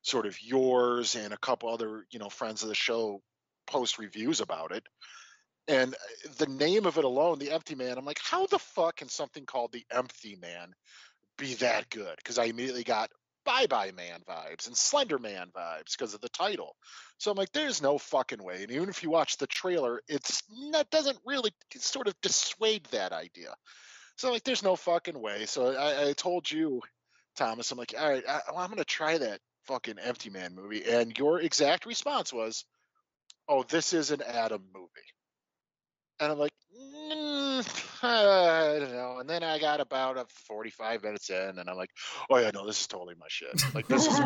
sort of yours and a couple other, you know, friends of the show post reviews about it. And the name of it alone, The Empty Man, I'm like, how the fuck can something called The Empty Man be that good? Because I immediately got Bye Bye Man vibes and Slender Man vibes because of the title. So I'm like, there's no fucking way. And even if you watch the trailer, it's that doesn't really sort of dissuade that idea. So I'm like, there's no fucking way. So I, I told you, Thomas, I'm like, all right, I, well, I'm going to try that fucking Empty Man movie. And your exact response was, oh, this is an Adam movie. And I'm like, mm, I don't know. And then I got about a forty-five minutes in, and I'm like, oh, yeah, no, this is totally my shit. Like, this is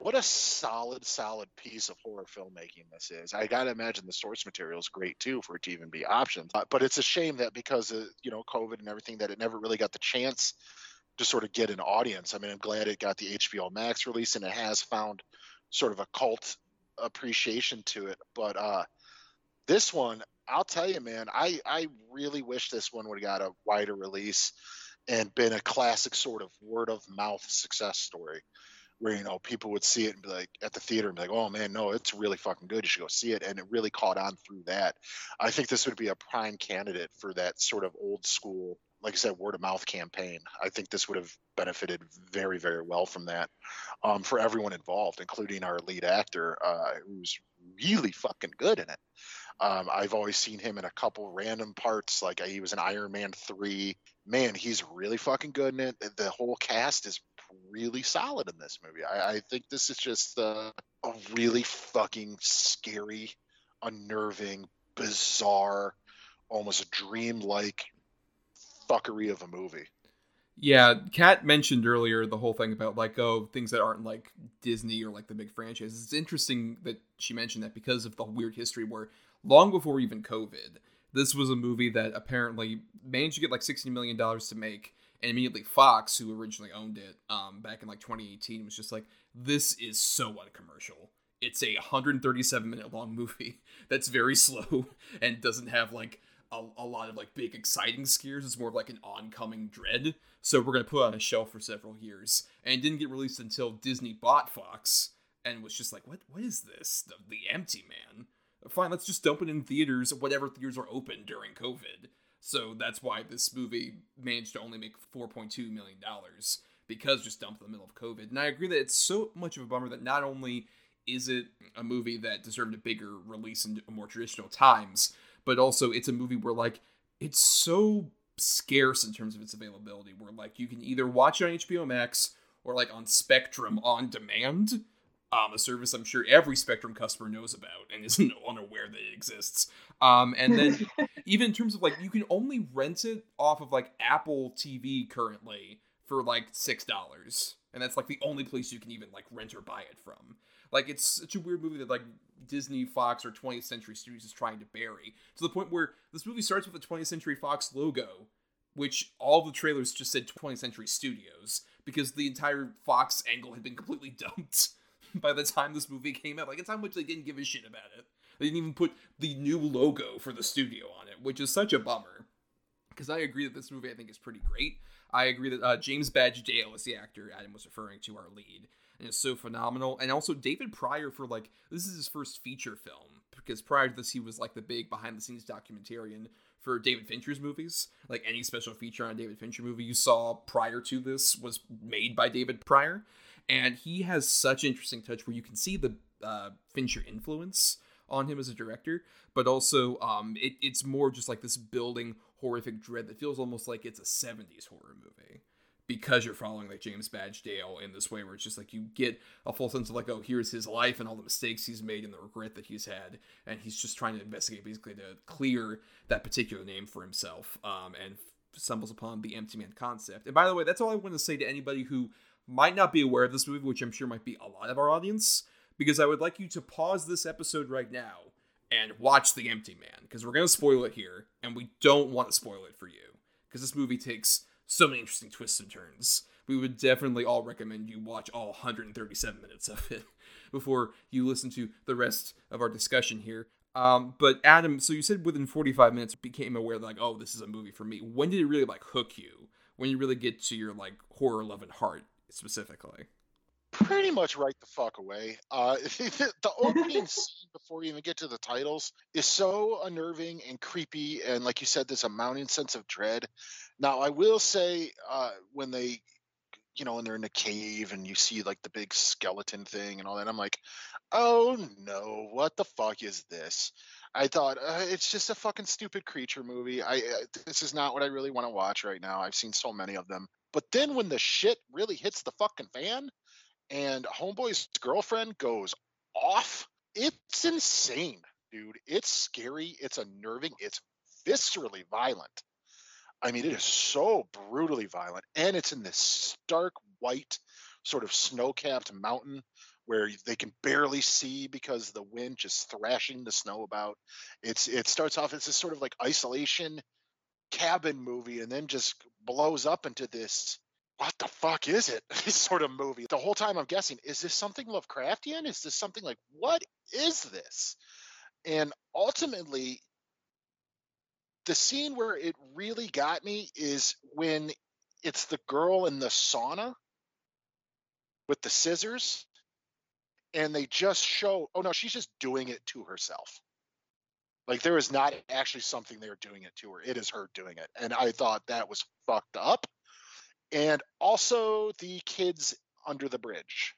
what a solid, solid piece of horror filmmaking this is. I got to imagine the source material is great, too, for it to even be options. But it's a shame that because of, you know, COVID and everything, that it never really got the chance to sort of get an audience. I mean, I'm glad it got the H B O Max release, and it has found sort of a cult appreciation to it. But, uh, this one, I'll tell you, man, I, I really wish this one would have got a wider release and been a classic sort of word of mouth success story where, you know, people would see it and be like at the theater and be like, oh, man, no, it's really fucking good. You should go see it. And it really caught on through that. I think this would be a prime candidate for that sort of old school, like I said, word of mouth campaign. I think this would have benefited very, very well from that um, for everyone involved, including our lead actor, uh, who's really fucking good in it. Um, I've always seen him in a couple random parts. Like he was in Iron Man three. Man, he's really fucking good in it. The whole cast is really solid in this movie. I, I think this is just uh, a really fucking scary, unnerving, bizarre, almost dreamlike fuckery of a movie. Yeah, Kat mentioned earlier the whole thing about, like, oh, things that aren't like Disney or like the big franchises. It's interesting that she mentioned that because of the weird history where long before even COVID, this was a movie that apparently managed to get like sixty million dollars to make, and immediately Fox, who originally owned it um, back in like twenty eighteen, was just like, this is so uncommercial. It's a one hundred thirty-seven minute long movie that's very slow and doesn't have like A, a lot of like big exciting scares. It's more of like an oncoming dread, so we're gonna put on a shelf for several years, and it didn't get released until Disney bought Fox and was just like, what what is this, the, the Empty Man? Fine, let's just dump it in theaters, whatever theaters are open during COVID. So that's why this movie managed to only make four point two million dollars, because just dumped in the middle of COVID. And I agree that it's so much of a bummer that not only is it a movie that deserved a bigger release in more traditional times, but also it's a movie where, like, it's so scarce in terms of its availability, where, like, you can either watch it on H B O Max or, like, on Spectrum On Demand, um, a service I'm sure every Spectrum customer knows about and is unaware that it exists. Um, and then even in terms of, like, you can only rent it off of, like, Apple T V currently for, like, six dollars. And that's, like, the only place you can even, like, rent or buy it from. Like, it's such a weird movie that, like, Disney, Fox, or twentieth century Studios is trying to bury. To the point where this movie starts with the twentieth century Fox logo, which all the trailers just said twentieth century Studios, because the entire Fox angle had been completely dumped by the time this movie came out. Like, it's how much they didn't give a shit about it. They didn't even put the new logo for the studio on it, which is such a bummer. Because I agree that this movie, I think, is pretty great. I agree that uh, James Badge Dale is the actor Adam was referring to, our lead. And it's so phenomenal. And also David Prior for, like, this is his first feature film, because prior to this, he was like the big behind the scenes documentarian for David Fincher's movies. Like, any special feature on a David Fincher movie you saw prior to this was made by David Prior. And he has such an interesting touch where you can see the uh, Fincher influence on him as a director, but also um, it, it's more just like this building horrific dread that feels almost like it's a seventies horror movie, because you're following like James Badge Dale in this way where it's just like you get a full sense of like, oh, here's his life and all the mistakes he's made and the regret that he's had, and he's just trying to investigate basically to clear that particular name for himself, um, and stumbles upon the Empty Man concept. And by the way, that's all I want to say to anybody who might not be aware of this movie, which I'm sure might be a lot of our audience, because I would like you to pause this episode right now and watch The Empty Man, because we're going to spoil it here, and we don't want to spoil it for you, because this movie takes so many interesting twists and turns. We would definitely all recommend you watch all one hundred thirty-seven minutes of it before you listen to the rest of our discussion here. Um, but Adam, so you said within forty-five minutes became aware that like, oh, this is a movie for me. When did it really like hook you? When you really get to your like horror loving heart specifically? Pretty much right the fuck away. Uh, the, the opening scene before you even get to the titles is so unnerving and creepy, and like you said, there's a mounting sense of dread. Now, I will say uh, when they, you know, when they're in the cave and you see like the big skeleton thing and all that, I'm like, oh no, what the fuck is this? I thought uh, it's just a fucking stupid creature movie. I uh, this is not what I really want to watch right now. I've seen so many of them. But then when the shit really hits the fucking fan, and Homeboy's girlfriend goes off, it's insane, dude. It's scary. It's unnerving. It's viscerally violent. I mean, it is so brutally violent. And it's in this stark white sort of snow-capped mountain where they can barely see because the wind just thrashing the snow about. It's It starts off as this sort of like isolation cabin movie and then just blows up into this what the fuck is it? This sort of movie. The whole time I'm guessing, is this something Lovecraftian? Is this something like, what is this? And ultimately, the scene where it really got me is when it's the girl in the sauna with the scissors, and they just show, oh no, she's just doing it to herself. Like, there is not actually something they're doing it to her. It is her doing it. And I thought that was fucked up. And also the kids under the bridge.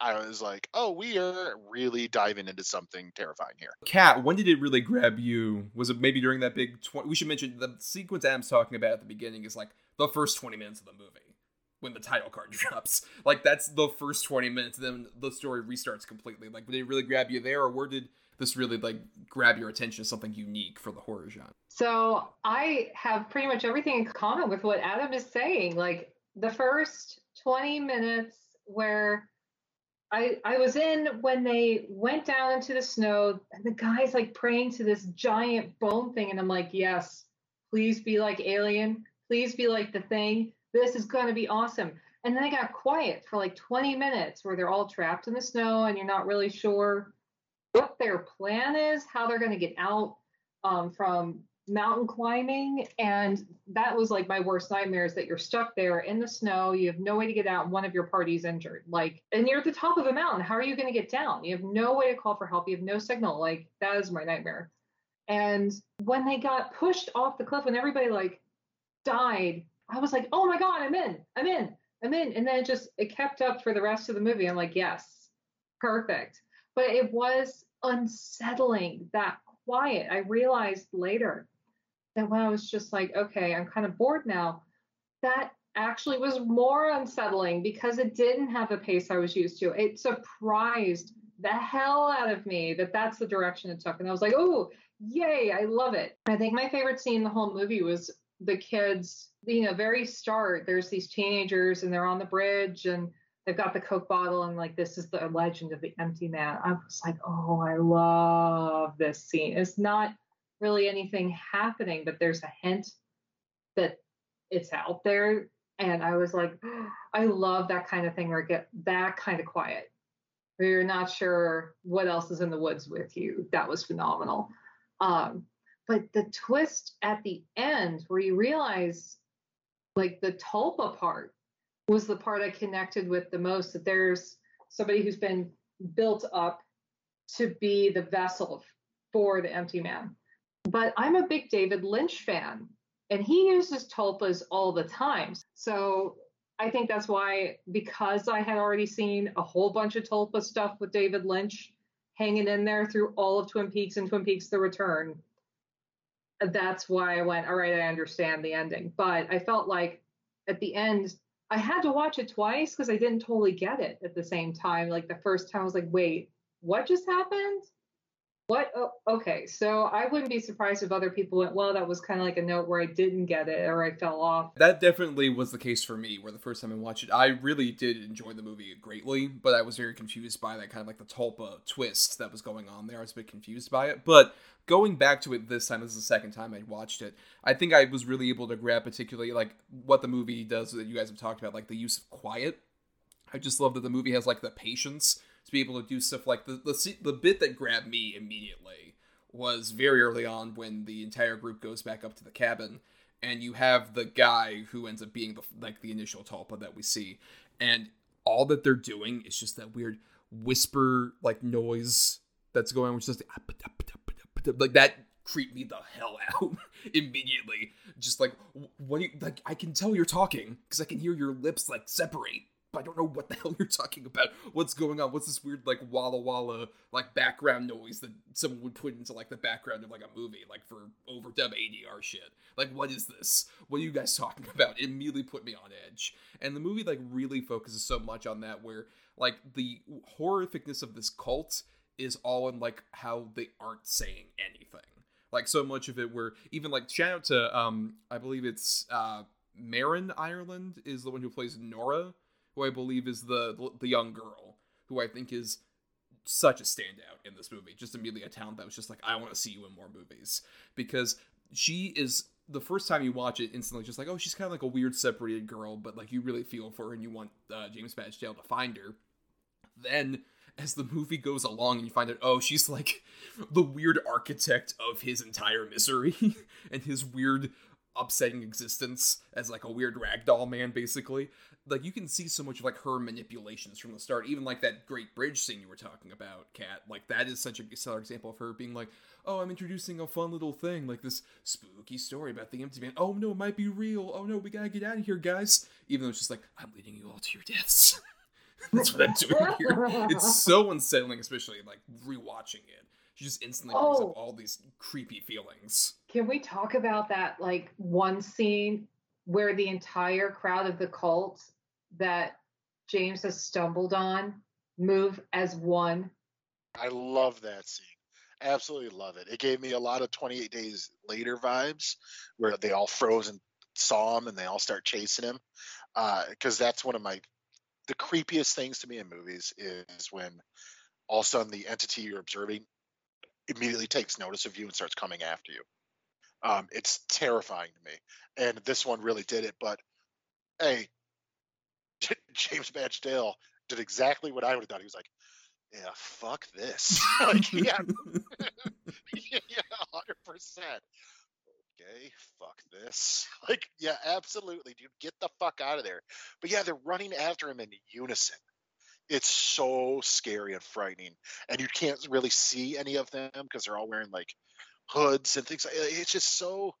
I was like, oh, we are really diving into something terrifying here. Kat, when did it really grab you? Was it maybe during that big twenty? We should mention the sequence Adam's talking about at the beginning is like the first twenty minutes of the movie when the title card drops. Like, that's the first twenty minutes. Then the story restarts completely. Like, did it really grab you there, or where did this really like grab your attention as something unique for the horror genre? So I have pretty much everything in common with what Adam is saying. Like, the first twenty minutes where I I was in when they went down into the snow and the guy's like praying to this giant bone thing. And I'm like, yes, please be like Alien. Please be like The Thing. This is going to be awesome. And then I got quiet for like twenty minutes where they're all trapped in the snow and you're not really sure what their plan is, how they're going to get out um, from mountain climbing. And that was like my worst nightmare, is that you're stuck there in the snow. You have no way to get out. One of your party's injured. Like, and you're at the top of a mountain. How are you going to get down? You have no way to call for help. You have no signal. Like, that is my nightmare. And when they got pushed off the cliff and everybody like died, I was like, oh my God, I'm in, I'm in, I'm in. And then it just, it kept up for the rest of the movie. I'm like, yes, perfect. But it was unsettling, that quiet. I realized later that when I was just like, okay, I'm kind of bored now, that actually was more unsettling because it didn't have the pace I was used to. It surprised the hell out of me that that's the direction it took. And I was like, oh, yay, I love it. I think my favorite scene in the whole movie was the kids, you know, very start. There's these teenagers and they're on the bridge and they've got the Coke bottle and like, this is the legend of the Empty Man. I was like, oh, I love this scene. It's not really anything happening, but there's a hint that it's out there. And I was like, oh, I love that kind of thing where get that kind of quiet, where you're not sure what else is in the woods with you. That was phenomenal. Um, but the twist at the end where you realize like the tulpa part was the part I connected with the most, that there's somebody who's been built up to be the vessel for the Empty Man. But I'm a big David Lynch fan, and he uses tulpas all the time. So I think that's why, because I had already seen a whole bunch of tulpa stuff with David Lynch hanging in there through all of Twin Peaks and Twin Peaks The Return. That's why I went, all right, I understand the ending. But I felt like at the end, I had to watch it twice because I didn't totally get it at the same time. Like the first time I was like, wait, what just happened? What? Oh, okay. So I wouldn't be surprised if other people went, well, that was kind of like a note where I didn't get it or I fell off. That definitely was the case for me, where the first time I watched it, I really did enjoy the movie greatly, but I was very confused by that kind of like the Tulpa twist that was going on there. I was a bit confused by it, but going back to it this time, this is the second time I watched it, I think I was really able to grab particularly like what the movie does that you guys have talked about, like the use of quiet. I just love that the movie has like the patience to be able to do stuff like the, the, the bit that grabbed me immediately was very early on when the entire group goes back up to the cabin and you have the guy who ends up being the, like the initial Tulpa that we see. And all that they're doing is just that weird whisper like noise that's going on, which is just like that creeped me the hell out immediately. Just like, what do you, like, I can tell you're talking because I can hear your lips like separate. I don't know what the hell you're talking about. What's going on? What's this weird, like, Walla Walla, like, background noise that someone would put into, like, the background of, like, a movie, like, for overdub A D R shit? Like, what is this? What are you guys talking about? It immediately put me on edge. And the movie, like, really focuses so much on that, where, like, the horrificness of this cult is all in, like, how they aren't saying anything. Like, so much of it where, even, like, shout out to, um, I believe it's, uh, Marin Ireland is the one who plays Nora, who I believe is the the young girl, who I think is such a standout in this movie. Just immediately a talent that was just like, I want to see you in more movies. Because she is, the first time you watch it, instantly just like, oh, she's kind of like a weird separated girl, but like you really feel for her and you want uh, James Badge Dale to find her. Then, as the movie goes along and you find out, oh, she's like the weird architect of his entire misery and his weird upsetting existence as like a weird ragdoll man, basically. Like, you can see so much of, like, her manipulations from the start. Even, like, that great bridge scene you were talking about, Kat. Like, that is such a stellar example of her being like, oh, I'm introducing a fun little thing, like this spooky story about the Empty Man. Oh, no, it might be real. Oh, no, we gotta get out of here, guys. Even though it's just like, I'm leading you all to your deaths. That's what I'm doing here. It's so unsettling, especially, like, rewatching it. She just instantly brings oh. up all these creepy feelings. Can we talk about that, like, one scene where the entire crowd of the cult that James has stumbled on move as one? I love that scene. Absolutely love it. It gave me a lot of twenty-eight Days Later vibes, where they all froze and saw him and they all start chasing him. Because uh, that's one of my the creepiest things to me in movies is when all of a sudden the entity you're observing immediately takes notice of you and starts coming after you. Um, it's terrifying to me. And this one really did it. But hey, James Badge Dale did exactly what I would have done. He was like, yeah, fuck this. Like, yeah. yeah, one hundred percent. Okay, fuck this. Like, yeah, absolutely, dude. Get the fuck out of there. But yeah, they're running after him in unison. It's so scary and frightening. And you can't really see any of them because they're all wearing, like, hoods and things. Like, it's just so...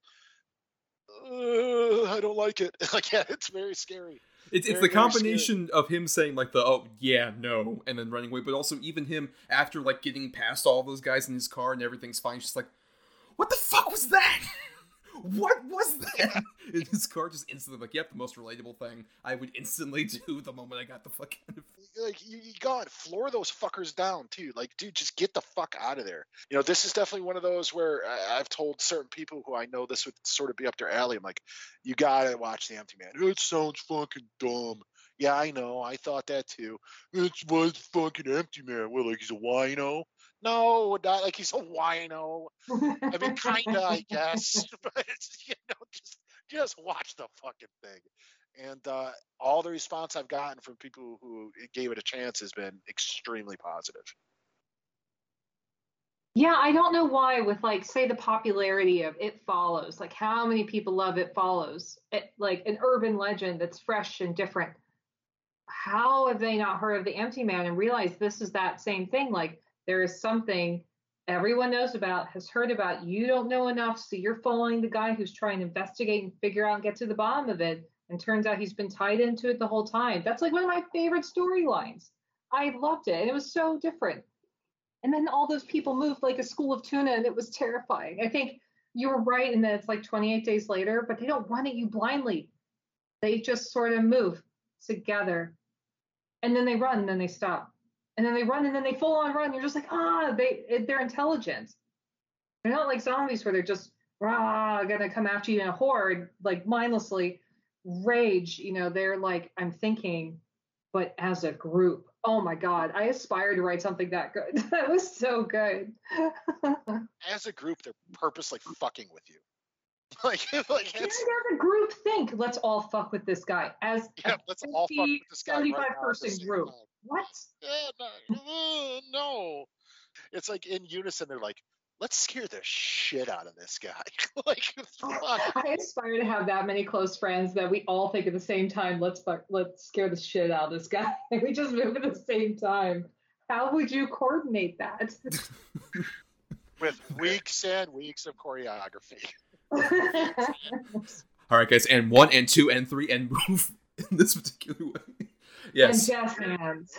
Uh, I don't like it. Like, yeah, it's very scary. It's, very, it's the combination scary. Of him saying, like, the, oh, yeah, no, and then running away, but also even him, after, like, getting past all those guys in his car and everything's fine, just like, what the fuck was that? What was that? Yeah. And his car just instantly, like, yep, the most relatable thing I would instantly do the moment I got the fuck out of it. Like, you, you gotta floor those fuckers down, too. Like, dude, just get the fuck out of there. You know, this is definitely one of those where I, I've told certain people who I know this would sort of be up their alley. I'm like, you gotta watch The Empty Man. It sounds fucking dumb. Yeah, I know. I thought that, too. It's my fucking Empty Man. What, like, he's a wino? No, not like he's a wino. I mean, kinda, I guess. But it's, you know, just just watch the fucking thing. And uh, all the response I've gotten from people who gave it a chance has been extremely positive. Yeah, I don't know why. With like, say, the popularity of It Follows, like how many people love It Follows, it, like an urban legend that's fresh and different. How have they not heard of The Empty Man and realized this is that same thing? Like, there is something everyone knows about, has heard about. You don't know enough, so you're following the guy who's trying to investigate and figure out and get to the bottom of it. And turns out he's been tied into it the whole time. That's like one of my favorite storylines. I loved it, and it was so different. And then all those people moved like a school of tuna, and it was terrifying. I think you were right in that it's like twenty-eight days later, but they don't run at you blindly. They just sort of move together. And then they run, and then they stop. And then they run, and then they full on run. You're just like, ah, they, they're intelligent. They're not like zombies where they're just, rah, gonna come after you in a horde, like mindlessly rage. You know, they're like, I'm thinking, but as a group. Oh my God, I aspire to write something that good. That was so good. As a group, they're purposely fucking with you. Like, like it's, it's a group think. Let's all fuck with this guy. As yeah, a let's fifty, all fuck with this guy. seventy-five right person group. Time. What? Yeah, no, no, it's like in unison. They're like, let's scare the shit out of this guy. Like, fuck. I aspire to have that many close friends that we all think at the same time. Let's fuck. Let's scare the shit out of this guy. We just move at the same time. How would you coordinate that? With weeks and weeks of choreography. All right, guys, and one and two and three and move in this particular way. Yes. And jazz hands.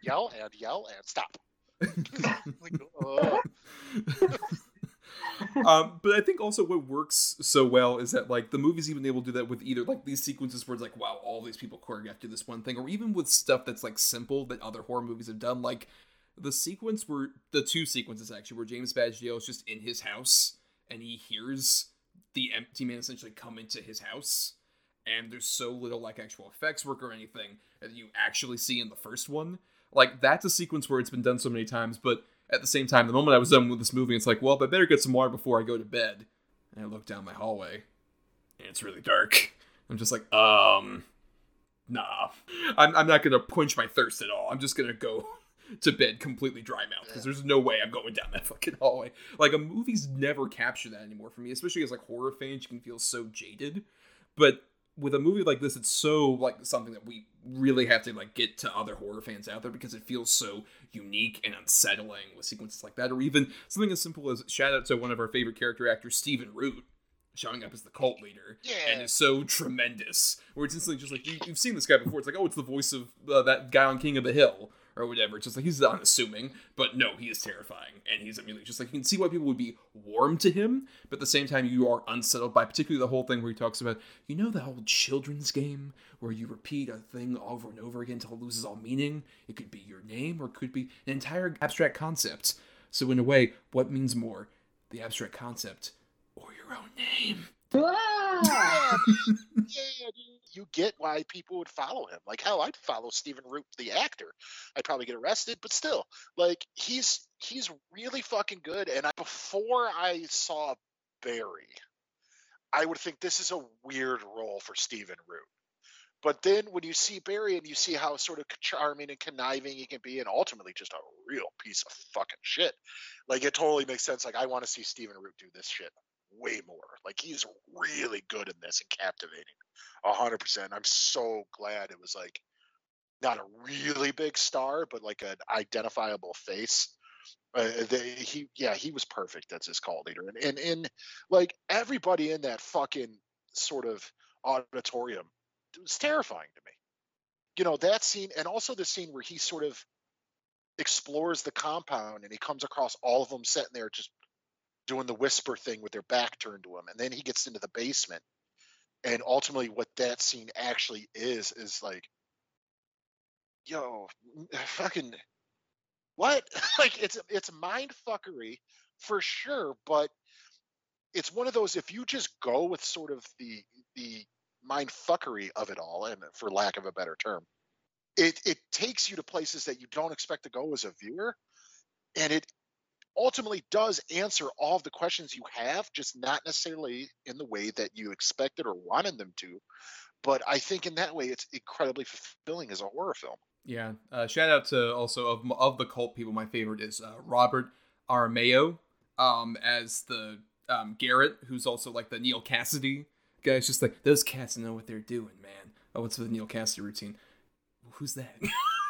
Yell and yell and stop. Like, oh. um, but I think also what works so well is that like the movie's even able to do that with either like these sequences where it's like, wow, all these people choreographed to this one thing, or even with stuff that's like simple that other horror movies have done, like the sequence where the two sequences actually where James Badge Dale is just in his house. And he hears the empty man essentially come into his house. And there's so little, like, actual effects work or anything that you actually see in the first one. Like, that's a sequence where it's been done so many times. But at the same time, the moment I was done with this movie, it's like, well, I better get some water before I go to bed. And I look down my hallway. And it's really dark. I'm just like, um, nah. I'm, I'm not going to quench my thirst at all. I'm just going to go to bed completely dry mouth, because there's no way I'm going down that fucking hallway. Like, a movie's never captured that anymore for me, especially as, like, horror fans, you can feel so jaded. But with a movie like this, it's so, like, something that we really have to, like, get to other horror fans out there, because it feels so unique and unsettling with sequences like that, or even something as simple as shout out to one of our favorite character actors, Stephen Root, showing up as the cult leader, yeah. And is so tremendous, where it's instantly just like, you, you've seen this guy before, it's like, oh, it's the voice of uh, that guy on King of the Hill, or whatever. It's just like, he's unassuming, but no, he is terrifying. And he's immediately just like, you can see why people would be warm to him, but at the same time, you are unsettled by particularly the whole thing where he talks about, you know, the whole children's game where you repeat a thing over and over again until it loses all meaning. It could be your name, or it could be an entire abstract concept. So in a way, what means more, the abstract concept or your own name? Yeah, yeah, you get why people would follow him. Like, hell, I'd follow Stephen Root, the actor. I'd probably get arrested, but still, like, he's he's really fucking good. And I, before I saw Barry, I would think this is a weird role for Stephen Root. But then when you see Barry and you see how sort of charming and conniving he can be, and ultimately just a real piece of fucking shit, like, it totally makes sense. Like, I want to see Stephen Root do this shit way more. Like, he's really good in this and captivating. A hundred percent. I'm so glad it was like not a really big star, but like an identifiable face. Uh, they, he, yeah, he was perfect. That's his call leader. And, and, and like everybody in that fucking sort of auditorium, it was terrifying to me. You know, that scene, and also the scene where he sort of explores the compound and he comes across all of them sitting there just doing the whisper thing with their back turned to him. And then he gets into the basement. And ultimately what that scene actually is, is like, yo, fucking what? Like, it's, it's mind fuckery for sure. But it's one of those, if you just go with sort of the, the mind fuckery of it all, and for lack of a better term, it, it takes you to places that you don't expect to go as a viewer. And it ultimately does answer all of the questions you have, just not necessarily in the way that you expected or wanted them to. But I think in that way, it's incredibly fulfilling as a horror film. Yeah. Uh, shout out to also of, of the cult people. My favorite is uh, Robert Aramayo um, as the um, Garrett, who's also like the Neil Cassidy guy. It's just like, those cats know what they're doing, man. Oh, what's the Neil Cassidy routine? Who's that?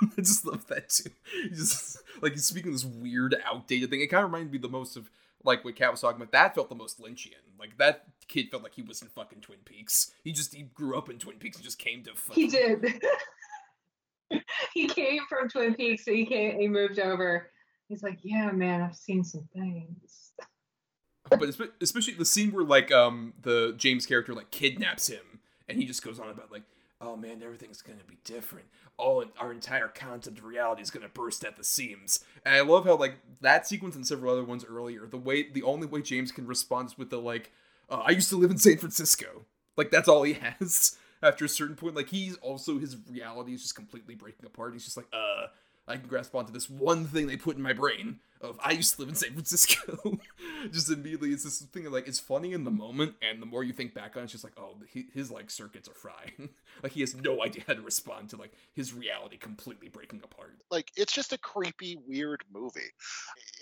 I just love that too. Just like, he's speaking this weird, outdated thing. It kind of reminded me the most of like what Kat was talking about. That felt the most Lynchian. Like, that kid felt like he was in fucking Twin Peaks. He just he grew up in Twin Peaks and just came to fucking. He did. He came from Twin Peaks. So he came. He moved over. He's like, yeah, man, I've seen some things. But especially the scene where like um the James character like kidnaps him, and he just goes on about like, oh man, everything's gonna be different. All our entire concept of reality is gonna burst at the seams. And I love how like that sequence and several other ones earlier, the way the only way James can respond is with the like, uh, I used to live in San Francisco. Like that's all he has. After a certain point, like he's also his reality is just completely breaking apart. He's just like, uh, I can grasp onto this one thing they put in my brain of I used to live in San Francisco. Just immediately, it's this thing of, like, it's funny in the moment, and the more you think back on it, it's just like, oh, he, his, like, circuits are frying. Like, he has no idea how to respond to, like, his reality completely breaking apart. Like, it's just a creepy, weird movie.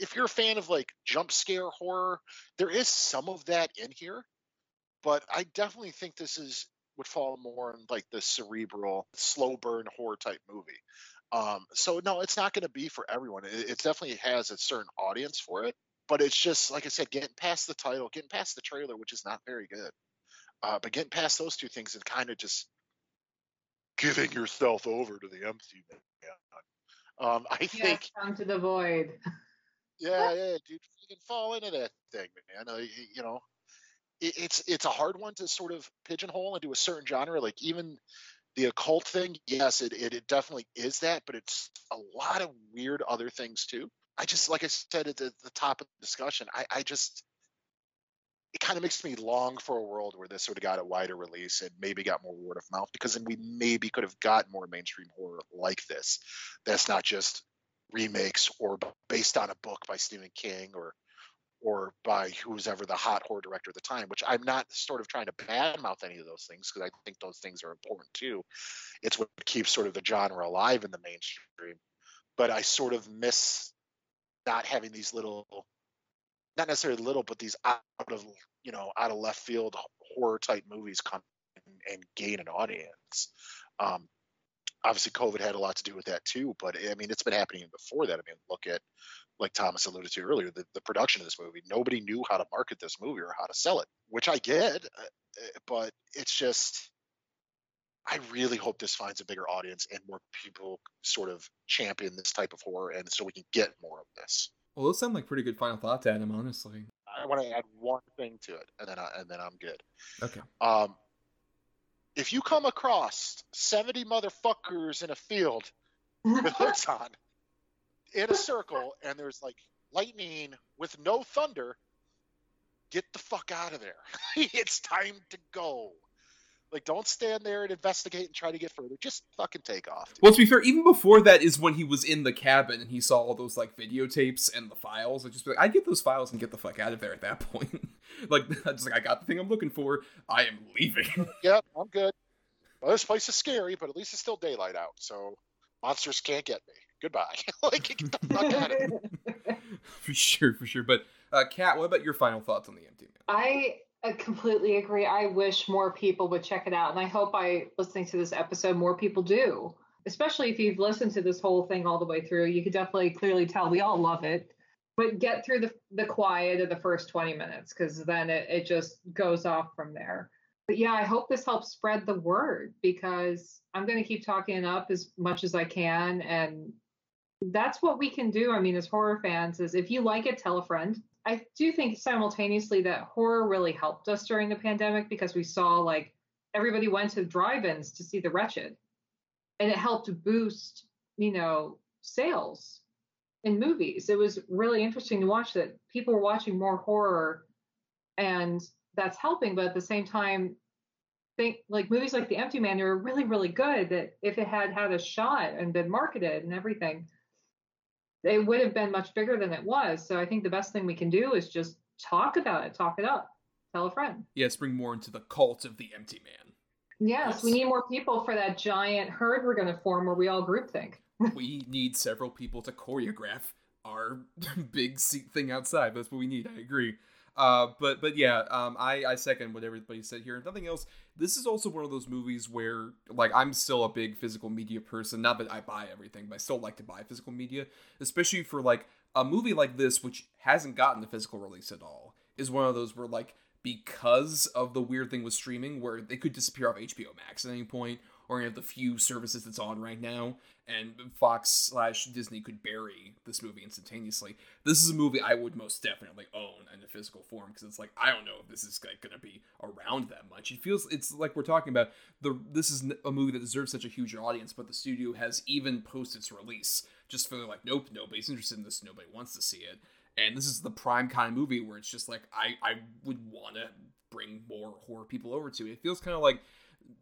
If you're a fan of, like, jump scare horror, there is some of that in here, but I definitely think this is would fall more in, like, the cerebral, slow burn horror type movie. Um, so no, it's not going to be for everyone. It, it definitely has a certain audience for it, but it's just, like I said, getting past the title, getting past the trailer, which is not very good, uh, but getting past those two things and kind of just giving yourself over to the empty man. Yeah. Um, I yeah, think come to the void. yeah, yeah, dude, you can fall into that thing, man. Uh, you, you know, it, it's it's a hard one to sort of pigeonhole into a certain genre, like even. The occult thing, yes, it, it it definitely is that, but it's a lot of weird other things too. I just, like I said at the, the top of the discussion, I, I just, it kind of makes me long for a world where this sort of got a wider release and maybe got more word of mouth, because then we maybe could have gotten more mainstream horror like this. That's not just remakes or based on a book by Stephen King or or by who's ever the hot horror director at the time, which I'm not sort of trying to badmouth any of those things, because I think those things are important too. It's what keeps sort of the genre alive in the mainstream. But I sort of miss not having these little, not necessarily little, but these out of, you know, out of left field horror type movies come and gain an audience. Um, Obviously, COVID had a lot to do with that too, but I mean, it's been happening before that. I mean, look at, like Thomas alluded to earlier, the, the production of this movie. Nobody knew how to market this movie or how to sell it, which I get, but it's just, I really hope this finds a bigger audience and more people sort of champion this type of horror, and so we can get more of this. Well, those sound like pretty good final thoughts, Adam, honestly. I want to add one thing to it, and then, I, and then I'm good. Okay. Um, If you come across seventy motherfuckers in a field with hoods on in a circle and there's like lightning with no thunder, get the fuck out of there. It's time to go. Like, don't stand there and investigate and try to get further. Just fucking take off. Dude. Well, to be fair, even before that is when he was in the cabin and he saw all those, like, videotapes and the files. I'd just be like, I'd get those files and get the fuck out of there at that point. like, I just like, I got the thing I'm looking for. I am leaving. Yep, I'm good. Well, this place is scary, but at least it's still daylight out, so monsters can't get me. Goodbye. Like, get the fuck out of here. For sure, for sure. But, uh, Kat, what about your final thoughts on The Empty Man? I... I completely agree. I wish more people would check it out. And I hope by listening to this episode, more people do, especially if you've listened to this whole thing all the way through. You can definitely clearly tell we all love it, but get through the the quiet of the first twenty minutes, because then it, it just goes off from there. But yeah, I hope this helps spread the word, because I'm going to keep talking it up as much as I can. And that's what we can do. I mean, as horror fans, is if you like it, tell a friend. I do think simultaneously that horror really helped us during the pandemic, because we saw, like, everybody went to drive-ins to see The Wretched, and it helped boost, you know, sales in movies. It was really interesting to watch that people were watching more horror, and that's helping. But at the same time, think like movies like The Empty Man are really, really good, that if it had had a shot and been marketed and everything, it would have been much bigger than it was. So I think the best thing we can do is just talk about it, talk it up, tell a friend. Yes, bring more into the cult of The Empty Man. Yes, yes. We need more people for that giant herd we're going to form where we all groupthink. We need several people to choreograph our big thing outside. That's what we need. I agree. Uh, but but yeah, um, I, I second what everybody said here. If nothing else, this is also one of those movies where, like, I'm still a big physical media person. Not that I buy everything, but I still like to buy physical media. Especially for, like, a movie like this, which hasn't gotten a physical release at all, is one of those where, like, because of the weird thing with streaming, where they could disappear off H B O Max at any point, or any of the few services that's on right now, and Fox slash Disney could bury this movie instantaneously. This is a movie I would most definitely own in a physical form, because it's like, I don't know if this is like going to be around that much. It feels, it's like we're talking about, the this is a movie that deserves such a huge audience, but the studio has, even post its release, just feeling like, nope, nobody's interested in this, nobody wants to see it. And this is the prime kind of movie where it's just like, I, I would want to bring more horror people over to it. It feels kind of like,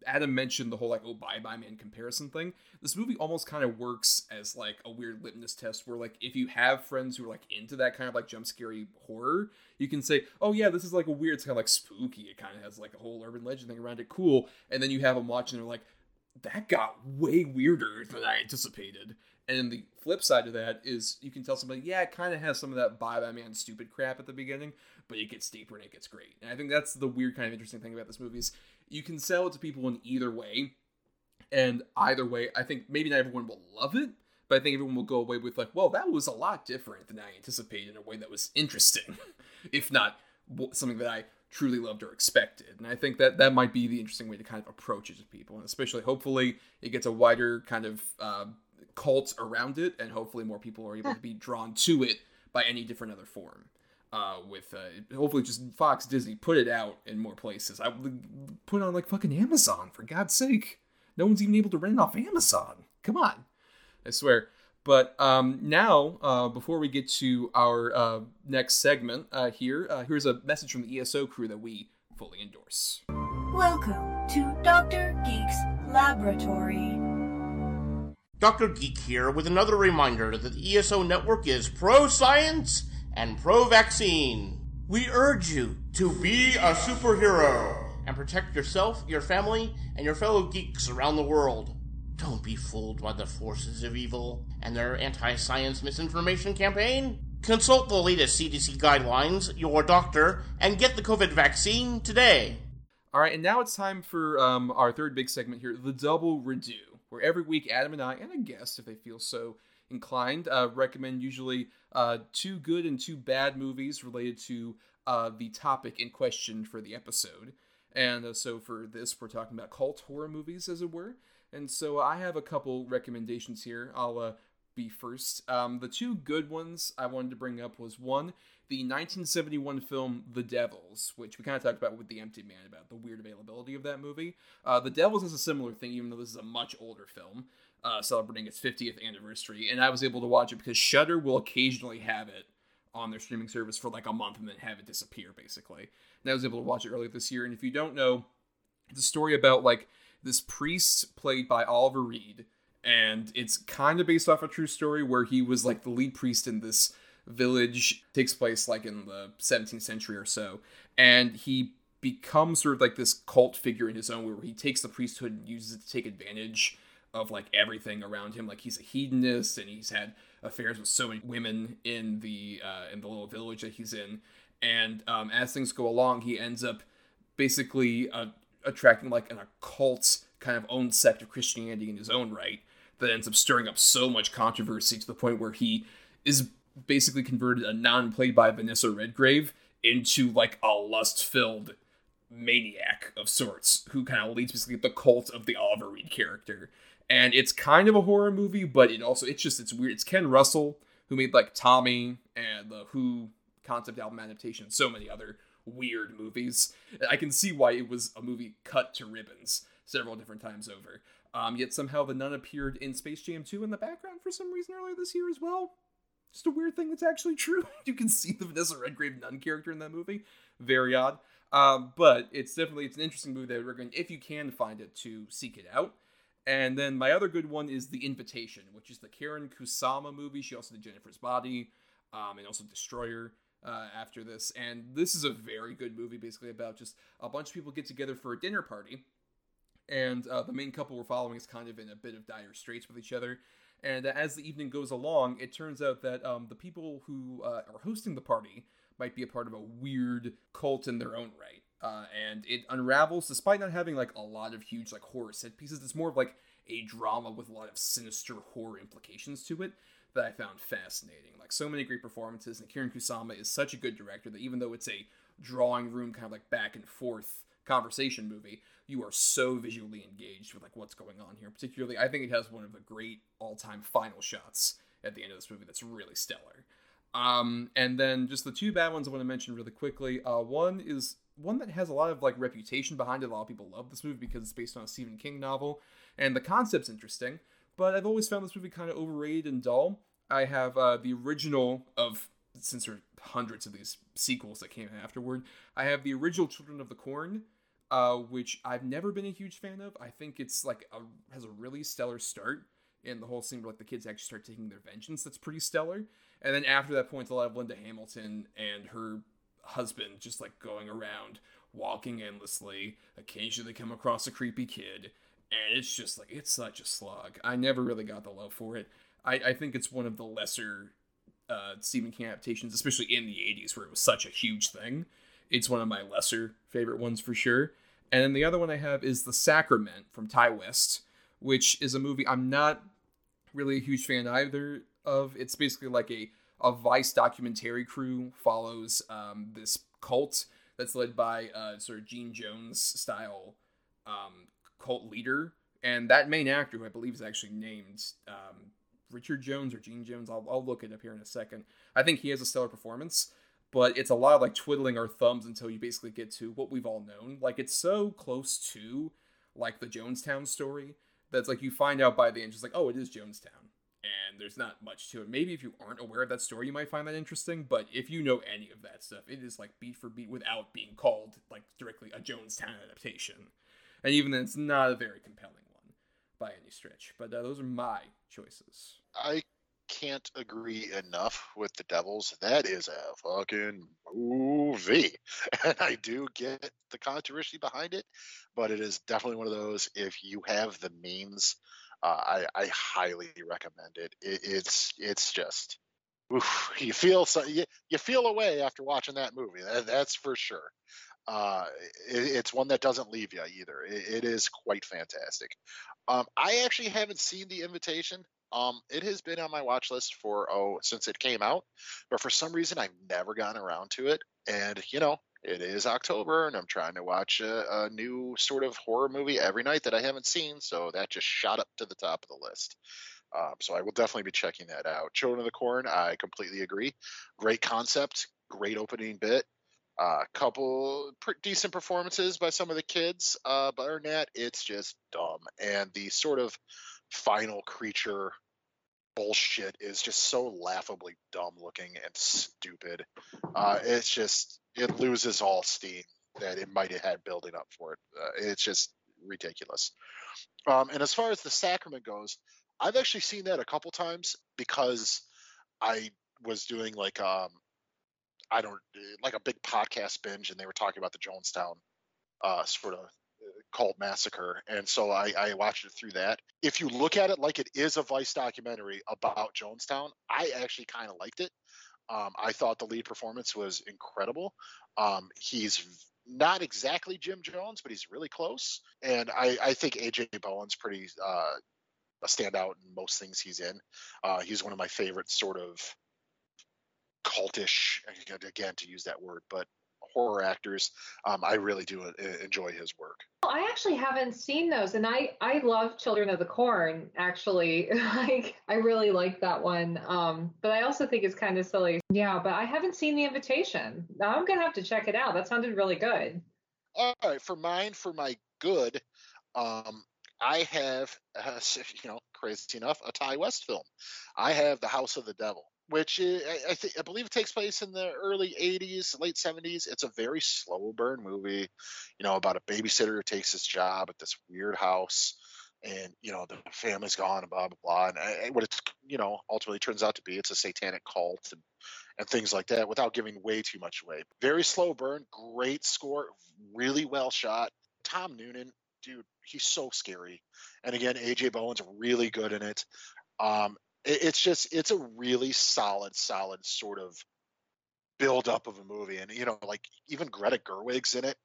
Adam mentioned the whole like, oh, Bye Bye Man comparison thing. This movie almost kind of works as like a weird litmus test where like, if you have friends who are like into that kind of like jump scary horror, you can say, oh yeah, this is like a weird, it's kind of like spooky, it kind of has like a whole urban legend thing around it, cool. And then you have them watching and they're like, that got way weirder than I anticipated. And the flip side of that is, you can tell somebody, yeah, it kind of has some of that Bye Bye Man stupid crap at the beginning, but it gets deeper and it gets great. And I think that's the weird kind of interesting thing about this movie is, you can sell it to people in either way. And either way, I think maybe not everyone will love it, but I think everyone will go away with like, well, that was a lot different than I anticipated, in a way that was interesting, if not something that I truly loved or expected. And I think that that might be the interesting way to kind of approach it to people. And especially, hopefully, it gets a wider kind of uh, cult around it, and hopefully more people are able yeah. to be drawn to it by any different other form. Uh, with uh, hopefully just Fox, Disney, put it out in more places. I would put it on like fucking Amazon, for God's sake. No one's even able to rent it off Amazon. Come on, I swear. But um, now, uh, before we get to our uh, next segment uh, here, uh, here's a message from the E S O crew that we fully endorse. Welcome to Doctor Geek's Laboratory. Doctor Geek here with another reminder that the E S O Network is pro-science and pro-vaccine. We urge you to be a superhero and protect yourself, your family, and your fellow geeks around the world. Don't be fooled by the forces of evil and their anti-science misinformation campaign. Consult the latest C D C guidelines, your doctor, and get the COVID vaccine today. All right, and now it's time for um, our third big segment here, The Double Redo, where every week Adam and I, and a guest if they feel so inclined, uh, recommend usually uh, two good and two bad movies related to uh, the topic in question for the episode. And uh, so for this, we're talking about cult horror movies, as it were. And so I have a couple recommendations here. I'll uh, be first. Um, the two good ones I wanted to bring up was, one, the nineteen seventy-one film The Devils, which we kind of talked about with The Empty Man, about the weird availability of that movie. Uh, The Devils is a similar thing, even though this is a much older film, uh, celebrating its fiftieth anniversary. And I was able to watch it because Shudder will occasionally have it on their streaming service for like a month and then have it disappear, basically. And I was able to watch it earlier this year. And if you don't know, it's a story about like this priest played by Oliver Reed, and it's kind of based off a true story where he was like the lead priest in this village. It takes place like in the seventeenth century or so, and he becomes sort of like this cult figure in his own way, where he takes the priesthood and uses it to take advantage of like everything around him. Like, he's a hedonist, and he's had affairs with so many women in the uh, in the little village that he's in. And um, as things go along, he ends up basically Uh, attracting like an occult kind of own sect of Christianity in his own right that ends up stirring up so much controversy to the point where he is basically converted a nun played by Vanessa Redgrave into like a lust-filled maniac of sorts, who kind of leads basically the cult of the Oliver Reed character. And it's kind of a horror movie, but it also, it's just, it's weird. It's Ken Russell, who made like Tommy and the Who concept album adaptation, so many other weird movies. I can see why it was a movie cut to ribbons several different times over. Um, yet somehow the nun appeared in Space Jam two in the background for some reason earlier this year as well. Just a weird thing that's actually true. You can see the Vanessa Redgrave nun character in that movie. Very odd. Um, but it's definitely, it's an interesting movie that I would recommend, if you can find it, to seek it out. And then my other good one is The Invitation, which is the Karen Kusama movie. She also did Jennifer's Body, um, and also Destroyer. Uh, after this, and this is a very good movie, basically about just a bunch of people get together for a dinner party, and uh, the main couple we're following is kind of in a bit of dire straits with each other. And uh, as the evening goes along, it turns out that um, the people who uh, are hosting the party might be a part of a weird cult in their own right, uh, and it unravels despite not having like a lot of huge like horror set pieces. It's more of like a drama with a lot of sinister horror implications to it that I found fascinating. Like, so many great performances, and Kieran Kusama is such a good director that even though it's a drawing room kind of like back and forth conversation movie, you are so visually engaged with like what's going on here. Particularly, I think it has one of the great all-time final shots at the end of this movie that's really stellar. Um, and then just the two bad ones I want to mention really quickly. Uh, one is one that has a lot of like reputation behind it. A lot of people love this movie because it's based on a Stephen King novel and the concept's interesting, but I've always found this movie kind of overrated and dull. I have uh, the original of, since there are hundreds of these sequels that came afterward, I have the original Children of the Corn, uh, which I've never been a huge fan of. I think it's like a, has a really stellar start. And the whole scene where like the kids actually start taking their vengeance, that's pretty stellar. And then after that point, a lot of Linda Hamilton and her husband just like going around, walking endlessly, occasionally come across a creepy kid, and it's just like, it's such a slog. I never really got the love for it. I, I think it's one of the lesser uh, Stephen King adaptations, especially in the eighties where it was such a huge thing. It's one of my lesser favorite ones for sure. And then the other one I have is The Sacrament from Ty West, which is a movie I'm not really a huge fan either of. It's basically like a, a Vice documentary crew follows um, this cult that's led by uh, sort of Gene Jones style um, cult leader. And that main actor, who I believe is actually named um, Richard Jones or Gene Jones, I'll, I'll look it up here in a second. I think he has a stellar performance, but it's a lot of like twiddling our thumbs until you basically get to what we've all known. Like it's so close to like the Jonestown story. That's like you find out by the end, just like, oh, it is Jonestown. And there's not much to it. Maybe if you aren't aware of that story, you might find that interesting. But if you know any of that stuff, it is like beat for beat without being called like directly a Jonestown adaptation. And even then, it's not a very compelling one by any stretch. But uh, those are my choices. I can't agree enough with The Devils. That is a fucking movie. And I do get the controversy behind it, but it is definitely one of those, if you have the means, uh, I, I highly recommend it. it it's it's just, oof, you feel so, you, you feel away after watching that movie. That, that's for sure. Uh, it, it's one that doesn't leave you either. It, it is quite fantastic. Um, I actually haven't seen The Invitation. Um, it has been on my watch list for, oh, since it came out, but for some reason I've never gotten around to it. And, you know, it is October and I'm trying to watch a, a new sort of horror movie every night that I haven't seen. So that just shot up to the top of the list. Um, so I will definitely be checking that out. Children of the Corn, I completely agree. Great concept, great opening bit. A uh, couple pretty decent performances by some of the kids, uh, but other than that, it's just dumb. And the sort of final creature bullshit is just so laughably dumb looking and stupid. Uh, it's just, it loses all steam that it might have had building up for it. Uh, it's just ridiculous. Um, and as far as The Sacrament goes, I've actually seen that a couple times because I was doing like, um, I don't like a big podcast binge, and they were talking about the Jonestown uh, sort of cult massacre, and so I, I watched it through that. If you look at it like it is a Vice documentary about Jonestown, I actually kind of liked it. Um, I thought the lead performance was incredible. Um, he's not exactly Jim Jones, but he's really close, and I, I think A J Bowen's pretty uh, a standout in most things he's in. Uh, he's one of my favorite sort of cultish, again to use that word, but horror actors. um I really do enjoy his work. Well, I actually haven't seen those, and I I love Children of the Corn, actually. Like I really like that one, um but I also think it's kind of silly. Yeah, but I haven't seen The Invitation. I'm gonna have to check it out. That sounded really good. All right, for mine, for my good, um I have uh, you know, crazy enough, a Ty West film. I have The House of the Devil, which is, I think I believe it takes place in the early eighties, late seventies. It's a very slow burn movie, you know, about a babysitter who takes his job at this weird house, and you know the family's gone and blah blah blah. And I, what it's, you know, ultimately turns out to be, it's a satanic cult and, and things like that. Without giving way too much away, very slow burn, great score, really well shot. Tom Noonan, dude, he's so scary. And again, A J Bowen's really good in it. Um, It's just, it's a really solid, solid sort of build up of a movie. And, you know, like even Greta Gerwig's in it,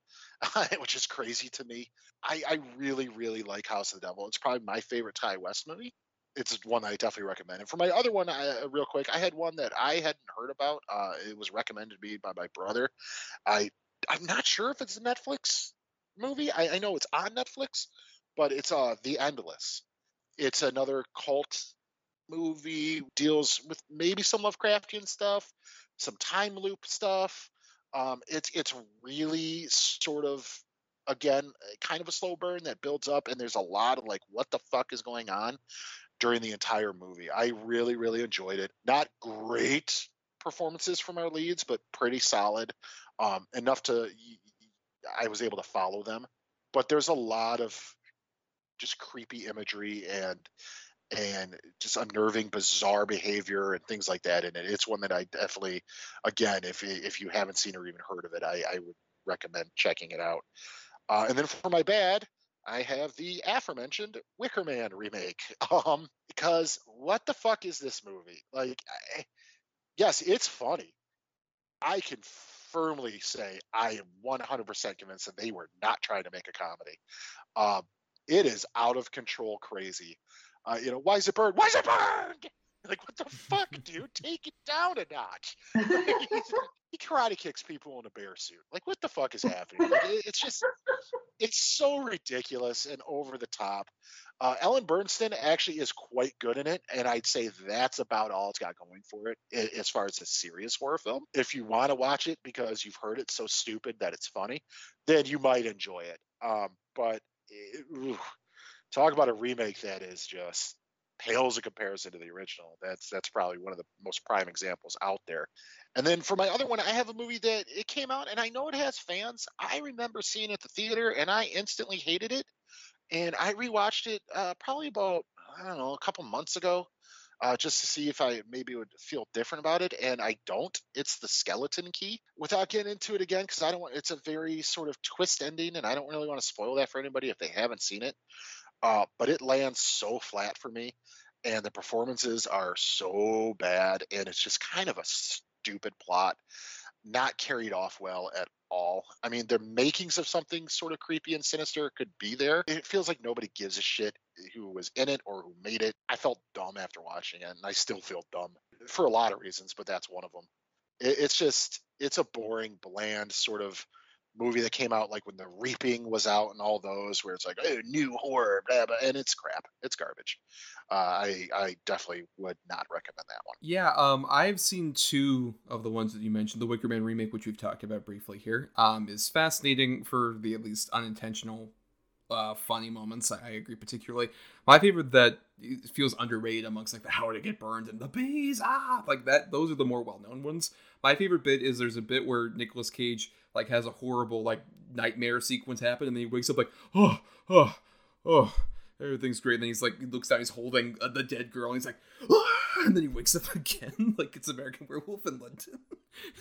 which is crazy to me. I, I really, really like House of the Devil. It's probably my favorite Ty West movie. It's one I definitely recommend. And for my other one, I, real quick, I had one that I hadn't heard about. Uh, it was recommended to me by my brother. I, I'm not sure if it's a Netflix movie? I, I know it's on Netflix, but it's uh, The Endless. It's another cult movie, deals with maybe some Lovecraftian stuff, some time loop stuff. Um, it's it's really sort of, again, kind of a slow burn that builds up, and there's a lot of like, what the fuck is going on during the entire movie. I really, really enjoyed it. Not great performances from our leads, but pretty solid. Um, enough to, I was able to follow them. But there's a lot of just creepy imagery and and just unnerving, bizarre behavior and things like that in it. It's one that I definitely, again, if if you haven't seen or even heard of it, I, I would recommend checking it out. Uh, and then for my bad, I have the aforementioned Wicker Man remake. Um, because what the fuck is this movie? Like, I, yes, it's funny. I can firmly say I am one hundred percent convinced that they were not trying to make a comedy. Um, it is out of control crazy. Uh, you know, why is it burned? Why is it burned? Like, what the fuck, dude? Take it down a notch. Like, he karate kicks people in a bear suit. Like, what the fuck is happening? Like, it, it's just, it's so ridiculous and over the top. Uh, Ellen Burstyn actually is quite good in it, and I'd say that's about all it's got going for it as far as a serious horror film. If you want to watch it because you've heard it's so stupid that it's funny, then you might enjoy it. Um, but it, ooh, talk about a remake that is just pales in comparison to the original. That's that's probably one of the most prime examples out there. And then for my other one, I have a movie that it came out, and I know it has fans. I remember seeing it at the theater, and I instantly hated it. And I rewatched it uh, probably about, I don't know, a couple months ago, uh, just to see if I maybe would feel different about it. And I don't. It's The Skeleton Key. Without getting into it again, because I don't want. It's a very sort of twist ending, and I don't really want to spoil that for anybody if they haven't seen it. Uh, but it lands so flat for me, and the performances are so bad, and it's just kind of a stupid plot, not carried off well at all. I mean, the makings of something sort of creepy and sinister could be there. It feels like nobody gives a shit who was in it or who made it. I felt dumb after watching it, and I still feel dumb for a lot of reasons, but that's one of them. It, it's just, it's a boring, bland sort of movie that came out like when The Reaping was out and all those, where it's like, oh, new horror, blah, blah, and it's crap. It's garbage. Uh, I I definitely would not recommend that one. Yeah, um, I've seen two of the ones that you mentioned. The Wicker Man remake, which we've talked about briefly here, um, is fascinating for the at least unintentional uh, funny moments. I, I agree particularly. My favorite that feels underrated amongst like the how to get burned and the bees, ah, like that. Those are the more well-known ones. My favorite bit is there's a bit where Nicolas Cage like has a horrible like nightmare sequence happen, and then he wakes up like, oh, oh, oh, everything's great. And then he's like, he looks down, he's holding uh, the dead girl, and he's like, ah! And then he wakes up again, like it's American Werewolf in London.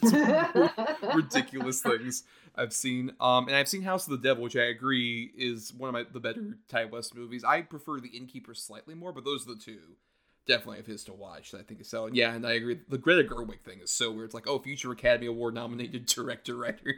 It's really ridiculous things I've seen. Um, and I've seen House of the Devil, which I agree is one of my the better Ty West movies. I prefer The Innkeeper slightly more, but those are the two definitely of his to watch that I think is selling. Yeah, and I agree. The Greta Gerwig thing is so weird. It's like, oh, future Academy Award nominated director, writer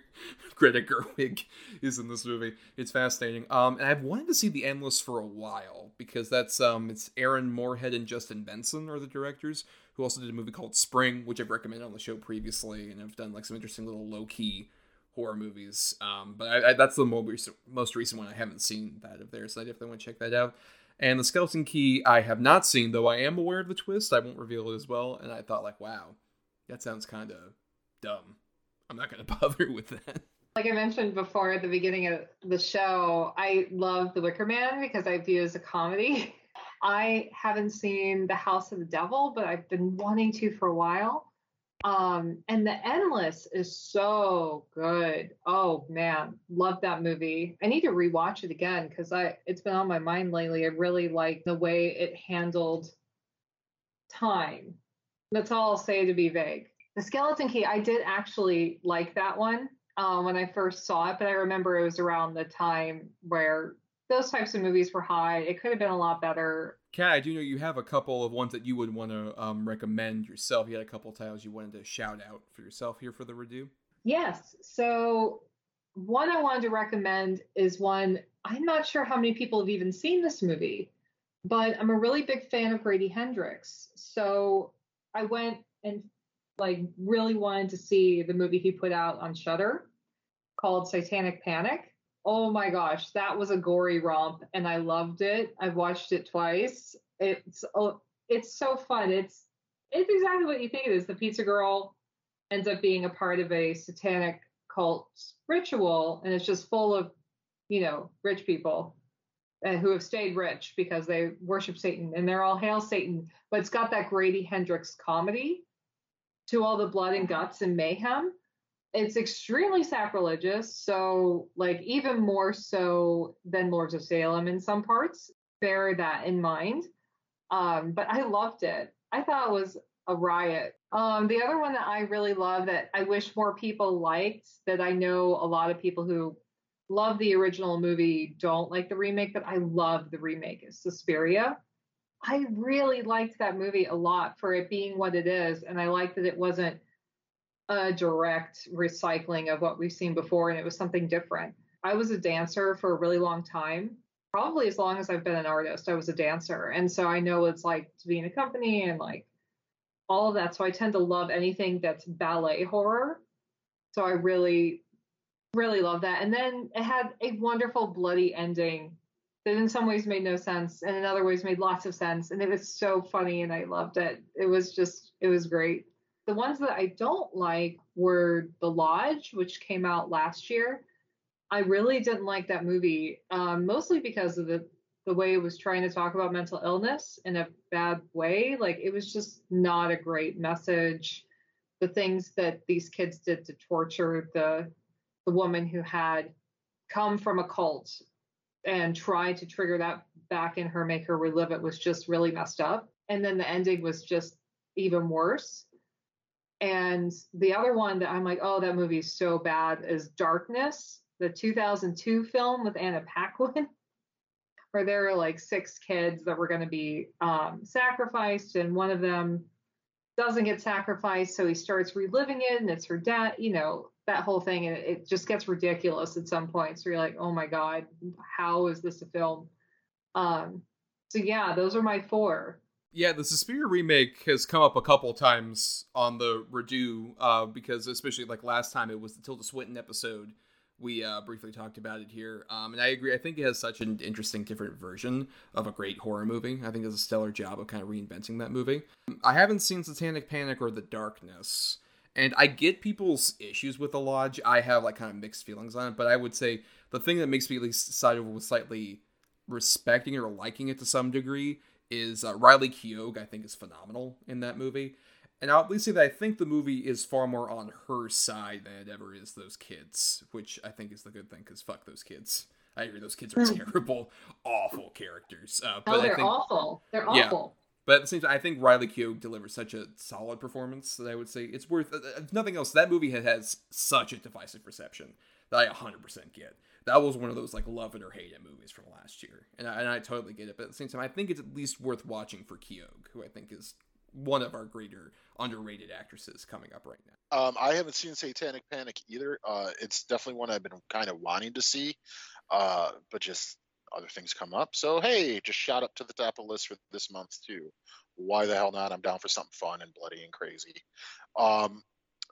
Greta Gerwig is in this movie. It's fascinating. Um, and I've wanted to see The Endless for a while because that's, um, it's Aaron Moorhead and Justin Benson are the directors who also did a movie called Spring, which I've recommended on the show previously. And I've done like some interesting little low key horror movies. Um, but I, I, that's the most recent, most recent one I haven't seen that of theirs. So I definitely want to check that out. And The Skeleton Key I have not seen, though I am aware of the twist. I won't reveal it as well. And I thought, like, wow, that sounds kind of dumb. I'm not going to bother with that. Like I mentioned before at the beginning of the show, I love The Wicker Man because I view it as a comedy. I haven't seen The House of the Devil, but I've been wanting to for a while. Um, and The Endless is so good. Oh man, love that movie. I need to rewatch it again because I it's been on my mind lately. I really like the way it handled time. That's all I'll say to be vague. The Skeleton Key, I did actually like that one um, when I first saw it, but I remember it was around the time where those types of movies were high. It could have been a lot better. Kat, I do know you have a couple of ones that you would want to um, recommend yourself. You had a couple of titles you wanted to shout out for yourself here for the redo. Yes. So one I wanted to recommend is one, I'm not sure how many people have even seen this movie, but I'm a really big fan of Brady Hendrix. So I went and like really wanted to see the movie he put out on Shudder called Satanic Panic. Oh my gosh, that was a gory romp, and I loved it. I've watched it twice. It's oh, it's so fun. It's it's exactly what you think it is. The pizza girl ends up being a part of a satanic cult ritual, and it's just full of, you know, rich people uh, who have stayed rich because they worship Satan, and they're all hail Satan. But it's got that Grady Hendrix comedy to all the blood and guts and mayhem. It's extremely sacrilegious, so like even more so than Lords of Salem in some parts. Bear that in mind. Um, but I loved it. I thought it was a riot. Um, the other one that I really love that I wish more people liked, that I know a lot of people who love the original movie don't like the remake, but I love the remake, is Suspiria. I really liked that movie a lot for it being what it is, and I liked that it wasn't a direct recycling of what we've seen before, and it was something different. I was a dancer for a really long time, probably as long as I've been an artist. I was a dancer, and so I know what it's like to be in a company and like all of that. So I tend to love anything that's ballet horror. So I really, really love that. And then it had a wonderful bloody ending that in some ways made no sense, and in other ways made lots of sense. And it was so funny, and I loved it. It was just, it was great. The ones that I don't like were The Lodge, which came out last year. I really didn't like that movie, um, mostly because of the, the way it was trying to talk about mental illness in a bad way. Like, it was just not a great message. The things that these kids did to torture the, the woman who had come from a cult and tried to trigger that back in her, make her relive it, was just really messed up. And then the ending was just even worse. And the other one that I'm like, oh, that movie is so bad, is Darkness, the two thousand two film with Anna Paquin, where there were like six kids that were going to be um, sacrificed, and one of them doesn't get sacrificed, so he starts reliving it, and it's her dad, you know, that whole thing, and it just gets ridiculous at some point. So you're like, oh my God, how is this a film? Um, so yeah, those are my four. Yeah, the Suspiria remake has come up a couple times on the Redo, uh, because especially like last time it was the Tilda Swinton episode, we uh, briefly talked about it here. Um, and I agree, I think it has such an interesting different version of a great horror movie. I think it does a stellar job of kind of reinventing that movie. I haven't seen Satanic Panic or The Darkness, and I get people's issues with The Lodge. I have like kind of mixed feelings on it, but I would say the thing that makes me at least side over with slightly respecting or liking it to some degree is uh, Riley Keough, I think, is phenomenal in that movie. And I'll at least say that I think the movie is far more on her side than it ever is those kids, which I think is the good thing, because fuck those kids. I agree, those kids are terrible, awful characters. Uh, but oh, they're I think, awful. They're yeah. awful. But at the same time, I think Riley Keough delivers such a solid performance that I would say it's worth, if nothing else, that movie has such a divisive reception that I one hundred percent get. That was one of those like love it or hate it movies from last year. And I, and I totally get it. But at the same time, I think it's at least worth watching for Keough, who I think is one of our greater underrated actresses coming up right now. Um, I haven't seen Satanic Panic either. Uh, it's definitely one I've been kind of wanting to see, uh, but just other things come up. So, hey, just shot up to the top of the list for this month too. Why the hell not? I'm down for something fun and bloody and crazy. Um,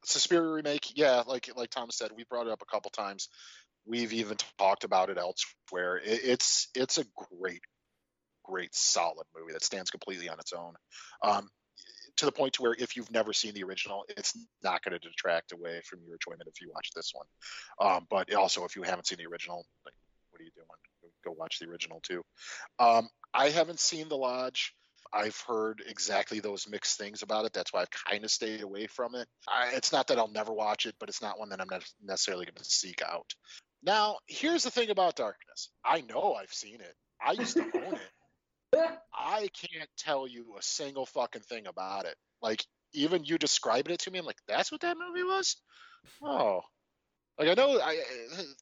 Suspiria remake. Yeah. Like, like Tom said, we brought it up a couple times. We've even talked about it elsewhere. It, it's it's a great, great, solid movie that stands completely on its own, um, to the point to where if you've never seen the original, it's not going to detract away from your enjoyment if you watch this one. Um, but also, if you haven't seen the original, like, what are you doing? Go watch the original too. Um, I haven't seen The Lodge. I've heard exactly those mixed things about it. That's why I've kind of stayed away from it. I, it's not that I'll never watch it, but it's not one that I'm not necessarily going to seek out. Now, here's the thing about Darkness. I know I've seen it. I used to own it. I can't tell you a single fucking thing about it. Like, even you describing it to me, I'm like, that's what that movie was? Oh. Like, I know I,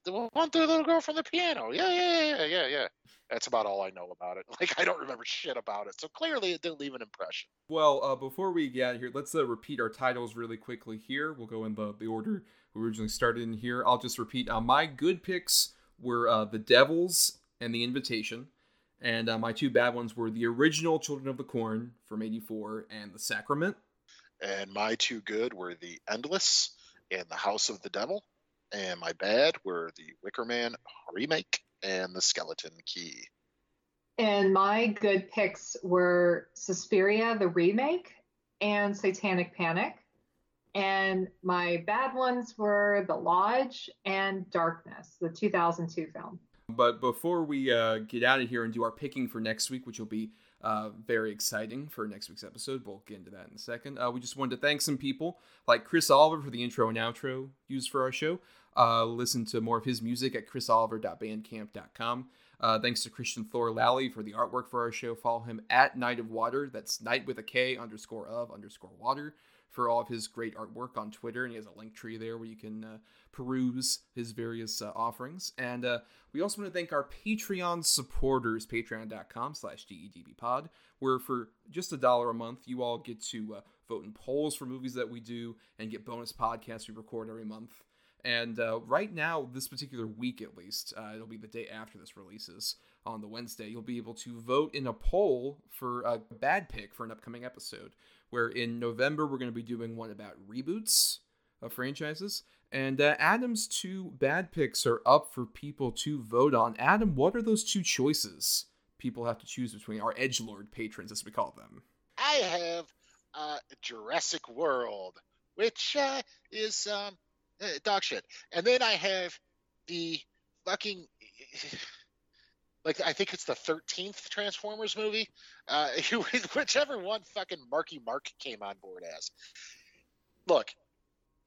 the one through the little girl from the piano. Yeah, yeah, yeah, yeah, yeah. That's about all I know about it. Like, I don't remember shit about it. So clearly it didn't leave an impression. Well, uh, before we get out of here, let's uh, repeat our titles really quickly here. We'll go in the, the order we originally started in here. I'll just repeat. Uh, my good picks were uh, The Devils and The Invitation. And uh, my two bad ones were the original Children of the Corn from eighty-four and The Sacrament. And my two good were The Endless and The House of the Devil. and my bad were The Wicker Man remake and The Skeleton Key. And my good picks were Suspiria, the remake, and Satanic Panic. And my bad ones were The Lodge and Darkness, the two thousand two film. But before we uh, get out of here and do our picking for next week, which will be uh, very exciting for next week's episode, we'll get into that in a second. Uh, we just wanted to thank some people like Chris Oliver for the intro and outro used for our show. Uh, listen to more of his music at chris oliver dot bandcamp dot com. Uh, thanks to Christian Thor Lally for the artwork for our show. Follow him at Night of Water. That's night with a K underscore of underscore water for all of his great artwork on Twitter. And he has a link tree there where you can uh, peruse his various uh, offerings. And uh, we also want to thank our Patreon supporters, patreon dot com slash D E D B pod, where for just a dollar a month, you all get to uh, vote in polls for movies that we do and get bonus podcasts we record every month. And uh, right now, this particular week at least, uh, it'll be the day after this releases on the Wednesday, you'll be able to vote in a poll for a bad pick for an upcoming episode, where in November, we're going to be doing one about reboots of franchises. And uh, Adam's two bad picks are up for people to vote on. Adam, what are those two choices people have to choose between, our edgelord patrons, as we call them? I have uh, Jurassic World, which uh, is... Um... dog shit. And then I have the fucking, like, I think it's the thirteenth Transformers movie, uh, whichever one fucking Marky Mark came on board as. Look,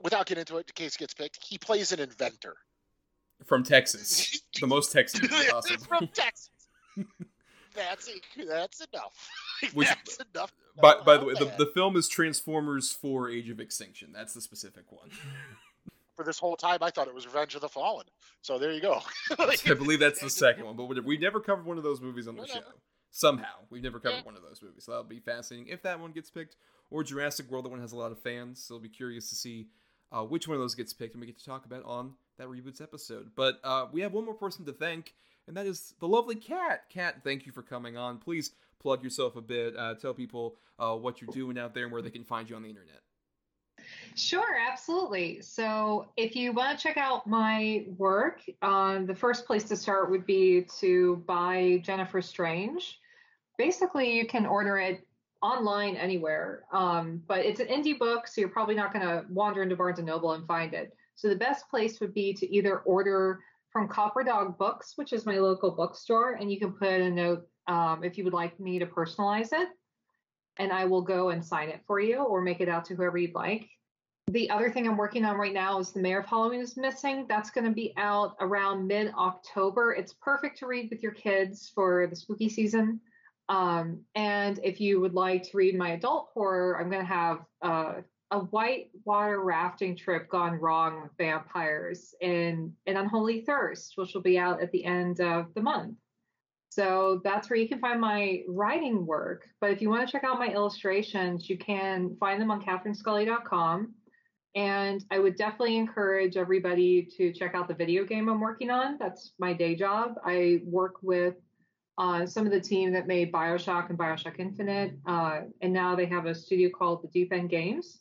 without getting into it, the case gets picked. He plays an inventor. From Texas. The most Texan possible. From Texas. That's that's enough. Which, that's enough. By, by the way, the, the film is Transformers four Age of Extinction. That's the specific one. For this whole time, I thought it was Revenge of the Fallen. So there you go. Like, I believe that's the second one, but we've never covered one of those movies on the whatever. show. Somehow, we've never covered yeah. one of those movies. So that'll be fascinating if that one gets picked, or Jurassic World. That one has a lot of fans, so I'll be curious to see uh, which one of those gets picked, and we get to talk about on that Reboots episode. But uh, we have one more person to thank, and that is the lovely Kat. Kat, thank you for coming on. Please plug yourself a bit. Uh, tell people uh, what you're doing out there and where they can find you on the internet. Sure, absolutely. So if you want to check out my work, um, the first place to start would be to buy Jennifer Strange. Basically, you can order it online anywhere, um, but it's an indie book, so you're probably not going to wander into Barnes and Noble and find it. So the best place would be to either order from Copper Dog Books, which is my local bookstore, and you can put in a note um, if you would like me to personalize it, and I will go and sign it for you or make it out to whoever you'd like. The other thing I'm working on right now is The Mayor of Halloween is Missing. That's going to be out around mid-October. It's perfect to read with your kids for the spooky season. Um, and if you would like to read my adult horror, I'm going to have uh, a whitewater rafting trip gone wrong with vampires in An Unholy Thirst, which will be out at the end of the month. So that's where you can find my writing work. But if you want to check out my illustrations, you can find them on katherine scully dot com. And I would definitely encourage everybody to check out the video game I'm working on. That's my day job. I work with uh, some of the team that made Bioshock and Bioshock Infinite. Uh, and now they have a studio called the Deep End Games.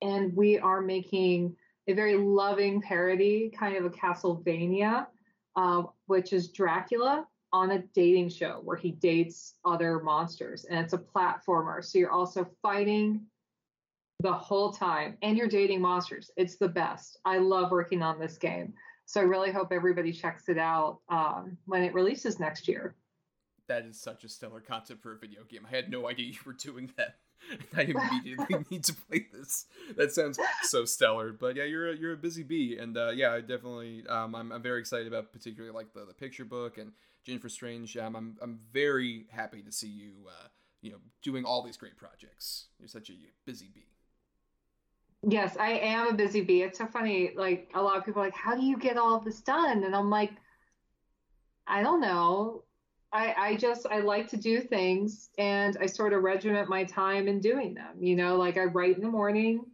And we are making a very loving parody, kind of a Castlevania, uh, which is Dracula on a dating show where he dates other monsters. And it's a platformer. So you're also fighting the whole time, and you're dating monsters. It's the best. I love working on this game. So I really hope everybody checks it out um, when it releases next year. That is such a stellar concept for a video game. I had no idea you were doing that. I immediately need to play this. That sounds so stellar. But yeah, you're a, you're a busy bee. And uh, yeah, I definitely, um, I'm, I'm very excited about particularly like the, the picture book and Jennifer Strange. Um, I'm, I'm very happy to see you, uh, you know, doing all these great projects. You're such a busy bee. Yes, I am a busy bee. It's so funny. Like, a lot of people are like, how do you get all of this done? And I'm like, I don't know. I, I just, I like to do things, and I sort of regiment my time in doing them. You know, like, I write in the morning,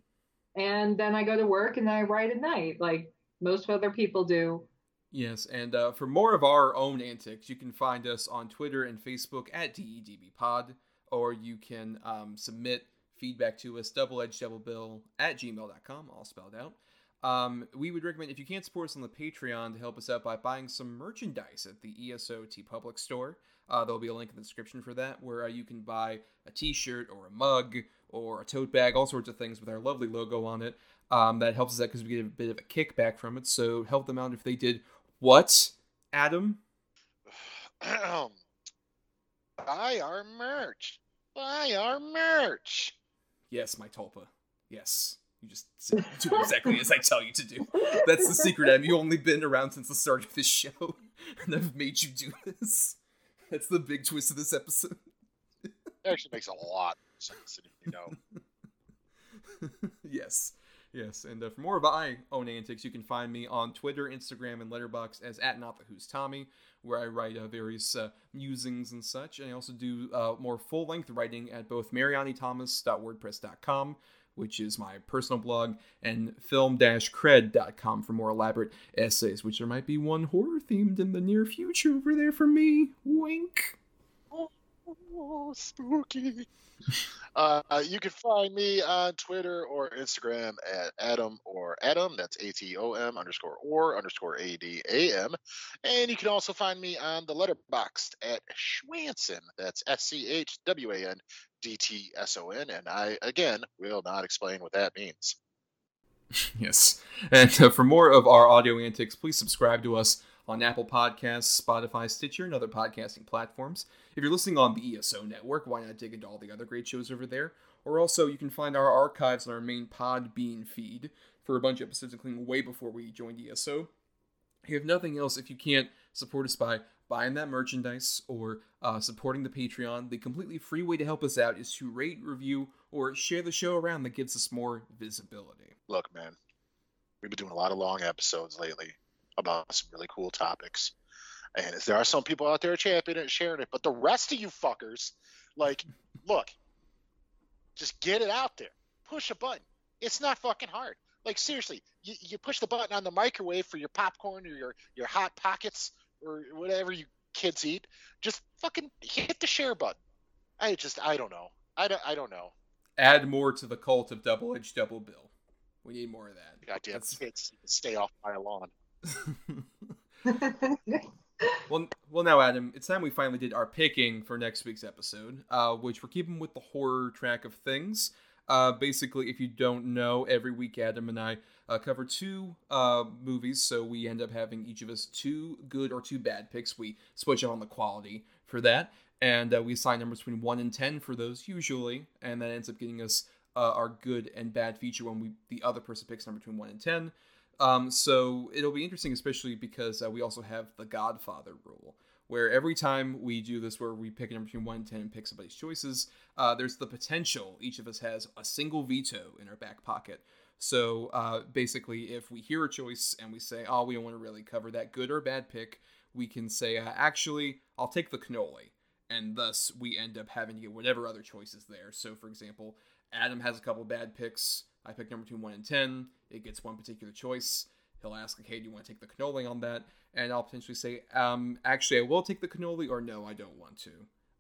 and then I go to work, and then I write at night, like most other people do. Yes, and uh, for more of our own antics, you can find us on Twitter and Facebook at D E D B pod, or you can um, submit feedback to us, double edge double bill at gmail dot com, all spelled out. Um, we would recommend, if you can't support us on the Patreon, to help us out by buying some merchandise at the E S O T Public store. Uh, there'll be a link in the description for that, where uh, you can buy a t-shirt or a mug or a tote bag, all sorts of things with our lovely logo on it. Um, that helps us out because we get a bit of a kickback from it. So help them out if they did what, Adam? Buy our merch. Buy our merch. Yes, my tulpa. Yes. You just do exactly as I tell you to do. That's the secret, Adam. You've only been around since the start of this show, and I've made you do this. That's the big twist of this episode. It actually makes a lot of sense, you know. Yes. Yes. And uh, for more of my own antics, you can find me on Twitter, Instagram, and Letterboxd as at Not The Who's Tommy, where I write uh, various uh, musings and such. And I also do uh, more full-length writing at both mariani thomas dot wordpress dot com, which is my personal blog, and film dash cred dot com for more elaborate essays, which there might be one horror-themed in the near future over there for me. Wink. Oh, oh spooky. uh, you can find me on Twitter or Instagram at Adam or Adam. That's A T O M underscore or underscore A D A M. And you can also find me on the Letterboxd at Schwanson. That's S C H W A N. D T S O N, and I, again, will not explain what that means. Yes. And uh, for more of our audio antics, please subscribe to us on Apple Podcasts, Spotify, Stitcher, and other podcasting platforms. If you're listening on the E S O Network, why not dig into all the other great shows over there? Or also, you can find our archives on our main Podbean feed for a bunch of episodes, including way before we joined E S O. If nothing else, if you can't support us by buying that merchandise or uh, supporting the Patreon, the completely free way to help us out is to rate, review, or share the show around. That gives us more visibility. Look, man, we've been doing a lot of long episodes lately about some really cool topics. And there are some people out there championing and sharing it, but the rest of you fuckers, like, look, just get it out there. Push a button. It's not fucking hard. Like, seriously, you, you push the button on the microwave for your popcorn or your, your Hot Pockets or whatever you kids eat. Just fucking hit the share button. I just, I don't know. I don't, I don't know. Add more to the cult of double-edged double bill. We need more of that. Goddamn That's... kids, you can stay off my lawn. well, well, now, Adam, it's time we finally did our picking for next week's episode, uh, which we're keeping with the horror track of things. Uh, basically, if you don't know, every week Adam and I uh, cover two uh, movies, so we end up having each of us two good or two bad picks. We switch on the quality for that, and uh, we assign numbers between one and ten for those usually, and that ends up getting us uh, our good and bad feature when we the other person picks number between one and ten. Um, so it'll be interesting, especially because uh, we also have the Godfather rule, where every time we do this, where we pick a number between one and ten and pick somebody's choices, uh, there's the potential each of us has a single veto in our back pocket. So uh, basically, if we hear a choice and we say, oh, we don't want to really cover that good or bad pick, we can say, uh, actually, I'll take the cannoli. And thus, we end up having to get whatever other choice is there. So, for example, Adam has a couple bad picks. I pick number between one and ten. It gets one particular choice. He'll ask, like, hey, do you want to take the cannoli on that? And I'll potentially say, um, actually, I will take the cannoli, or no, I don't want to,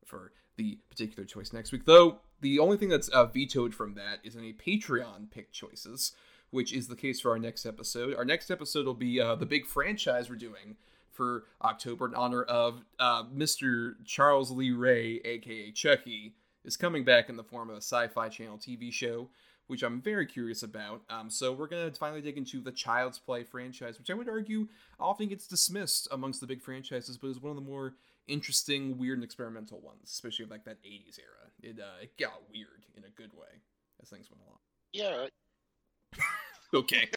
for the particular choice next week. Though, the only thing that's uh, vetoed from that is any Patreon pick choices, which is the case for our next episode. Our next episode will be uh, the big franchise we're doing for October in honor of uh, Mister Charles Lee Ray, a k a. Chucky, is coming back in the form of a Sci-Fi Channel T V show, which I'm very curious about. Um, so we're going to finally dig into the Child's Play franchise, which I would argue often gets dismissed amongst the big franchises, but is one of the more interesting, weird, and experimental ones, especially of like that eighties era. It uh, it got weird in a good way as things went along. Yeah. Okay.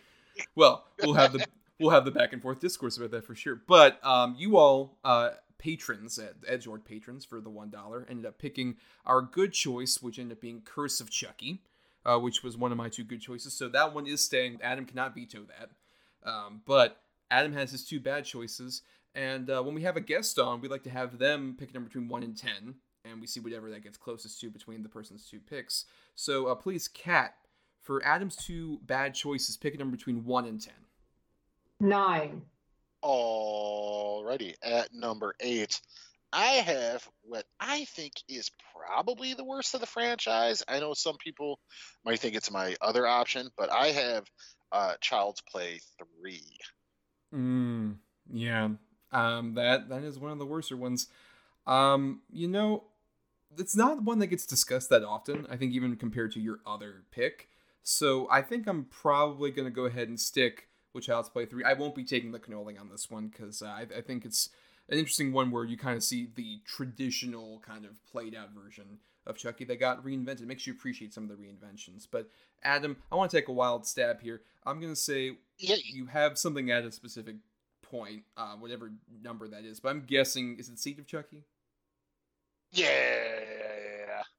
Well, we'll have the we'll have the back and forth discourse about that for sure. But um, you all. Uh, patrons, Edgelord patrons for the one dollar, ended up picking our good choice, which ended up being Curse of Chucky, uh, which was one of my two good choices. So that one is staying. Adam cannot veto that. Um, but Adam has his two bad choices. And uh, when we have a guest on, we like to have them pick a number between one and ten. And we see whatever that gets closest to between the person's two picks. So uh, please, Kat, for Adam's two bad choices, pick a number between one and ten. Nine. Alrighty, at number eight, I have what I think is probably the worst of the franchise. I know some people might think it's my other option, but I have uh, Child's Play three. Mm, yeah, um, that that is one of the worser ones. Um, you know, it's not one that gets discussed that often, I think, even compared to your other pick. So I think I'm probably going to go ahead and stick with Child's Play three. I won't be taking the cannoli on this one because uh, I, I think it's an interesting one where you kind of see the traditional kind of played out version of Chucky that got reinvented. It makes you appreciate some of the reinventions. But Adam, I want to take a wild stab here. I'm going to say yeah. you have something at a specific point, uh, whatever number that is. But I'm guessing, is it Seed of Chucky? Yeah.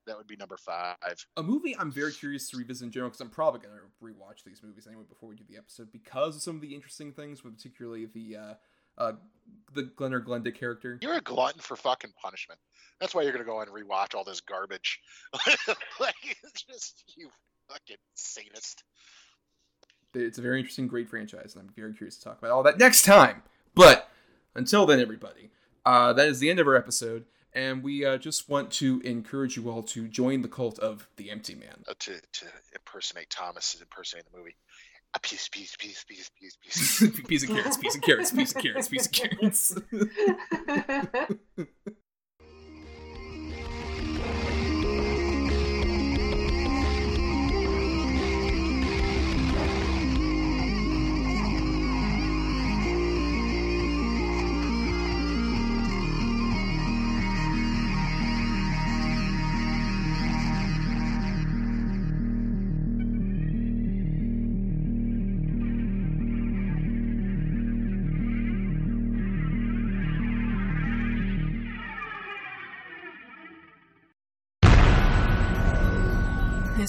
That would be number five. A movie I'm very curious to revisit in general because I'm probably going to rewatch these movies anyway before we do the episode because of some of the interesting things, with particularly the uh, uh, the Glenn or Glenda character. You're a glutton for fucking punishment. That's why you're going to go and rewatch all this garbage. Like, it's just, you fucking sadist. It's a very interesting, great franchise, and I'm very curious to talk about all that next time. But until then, everybody, uh, that is the end of our episode. And we uh, just want to encourage you all to join the cult of The Empty Man. Uh, to, to impersonate Thomas and impersonate the movie. A piece, piece, piece, piece, piece, piece. Piece of carrots, piece of carrots, piece of carrots, piece of carrots.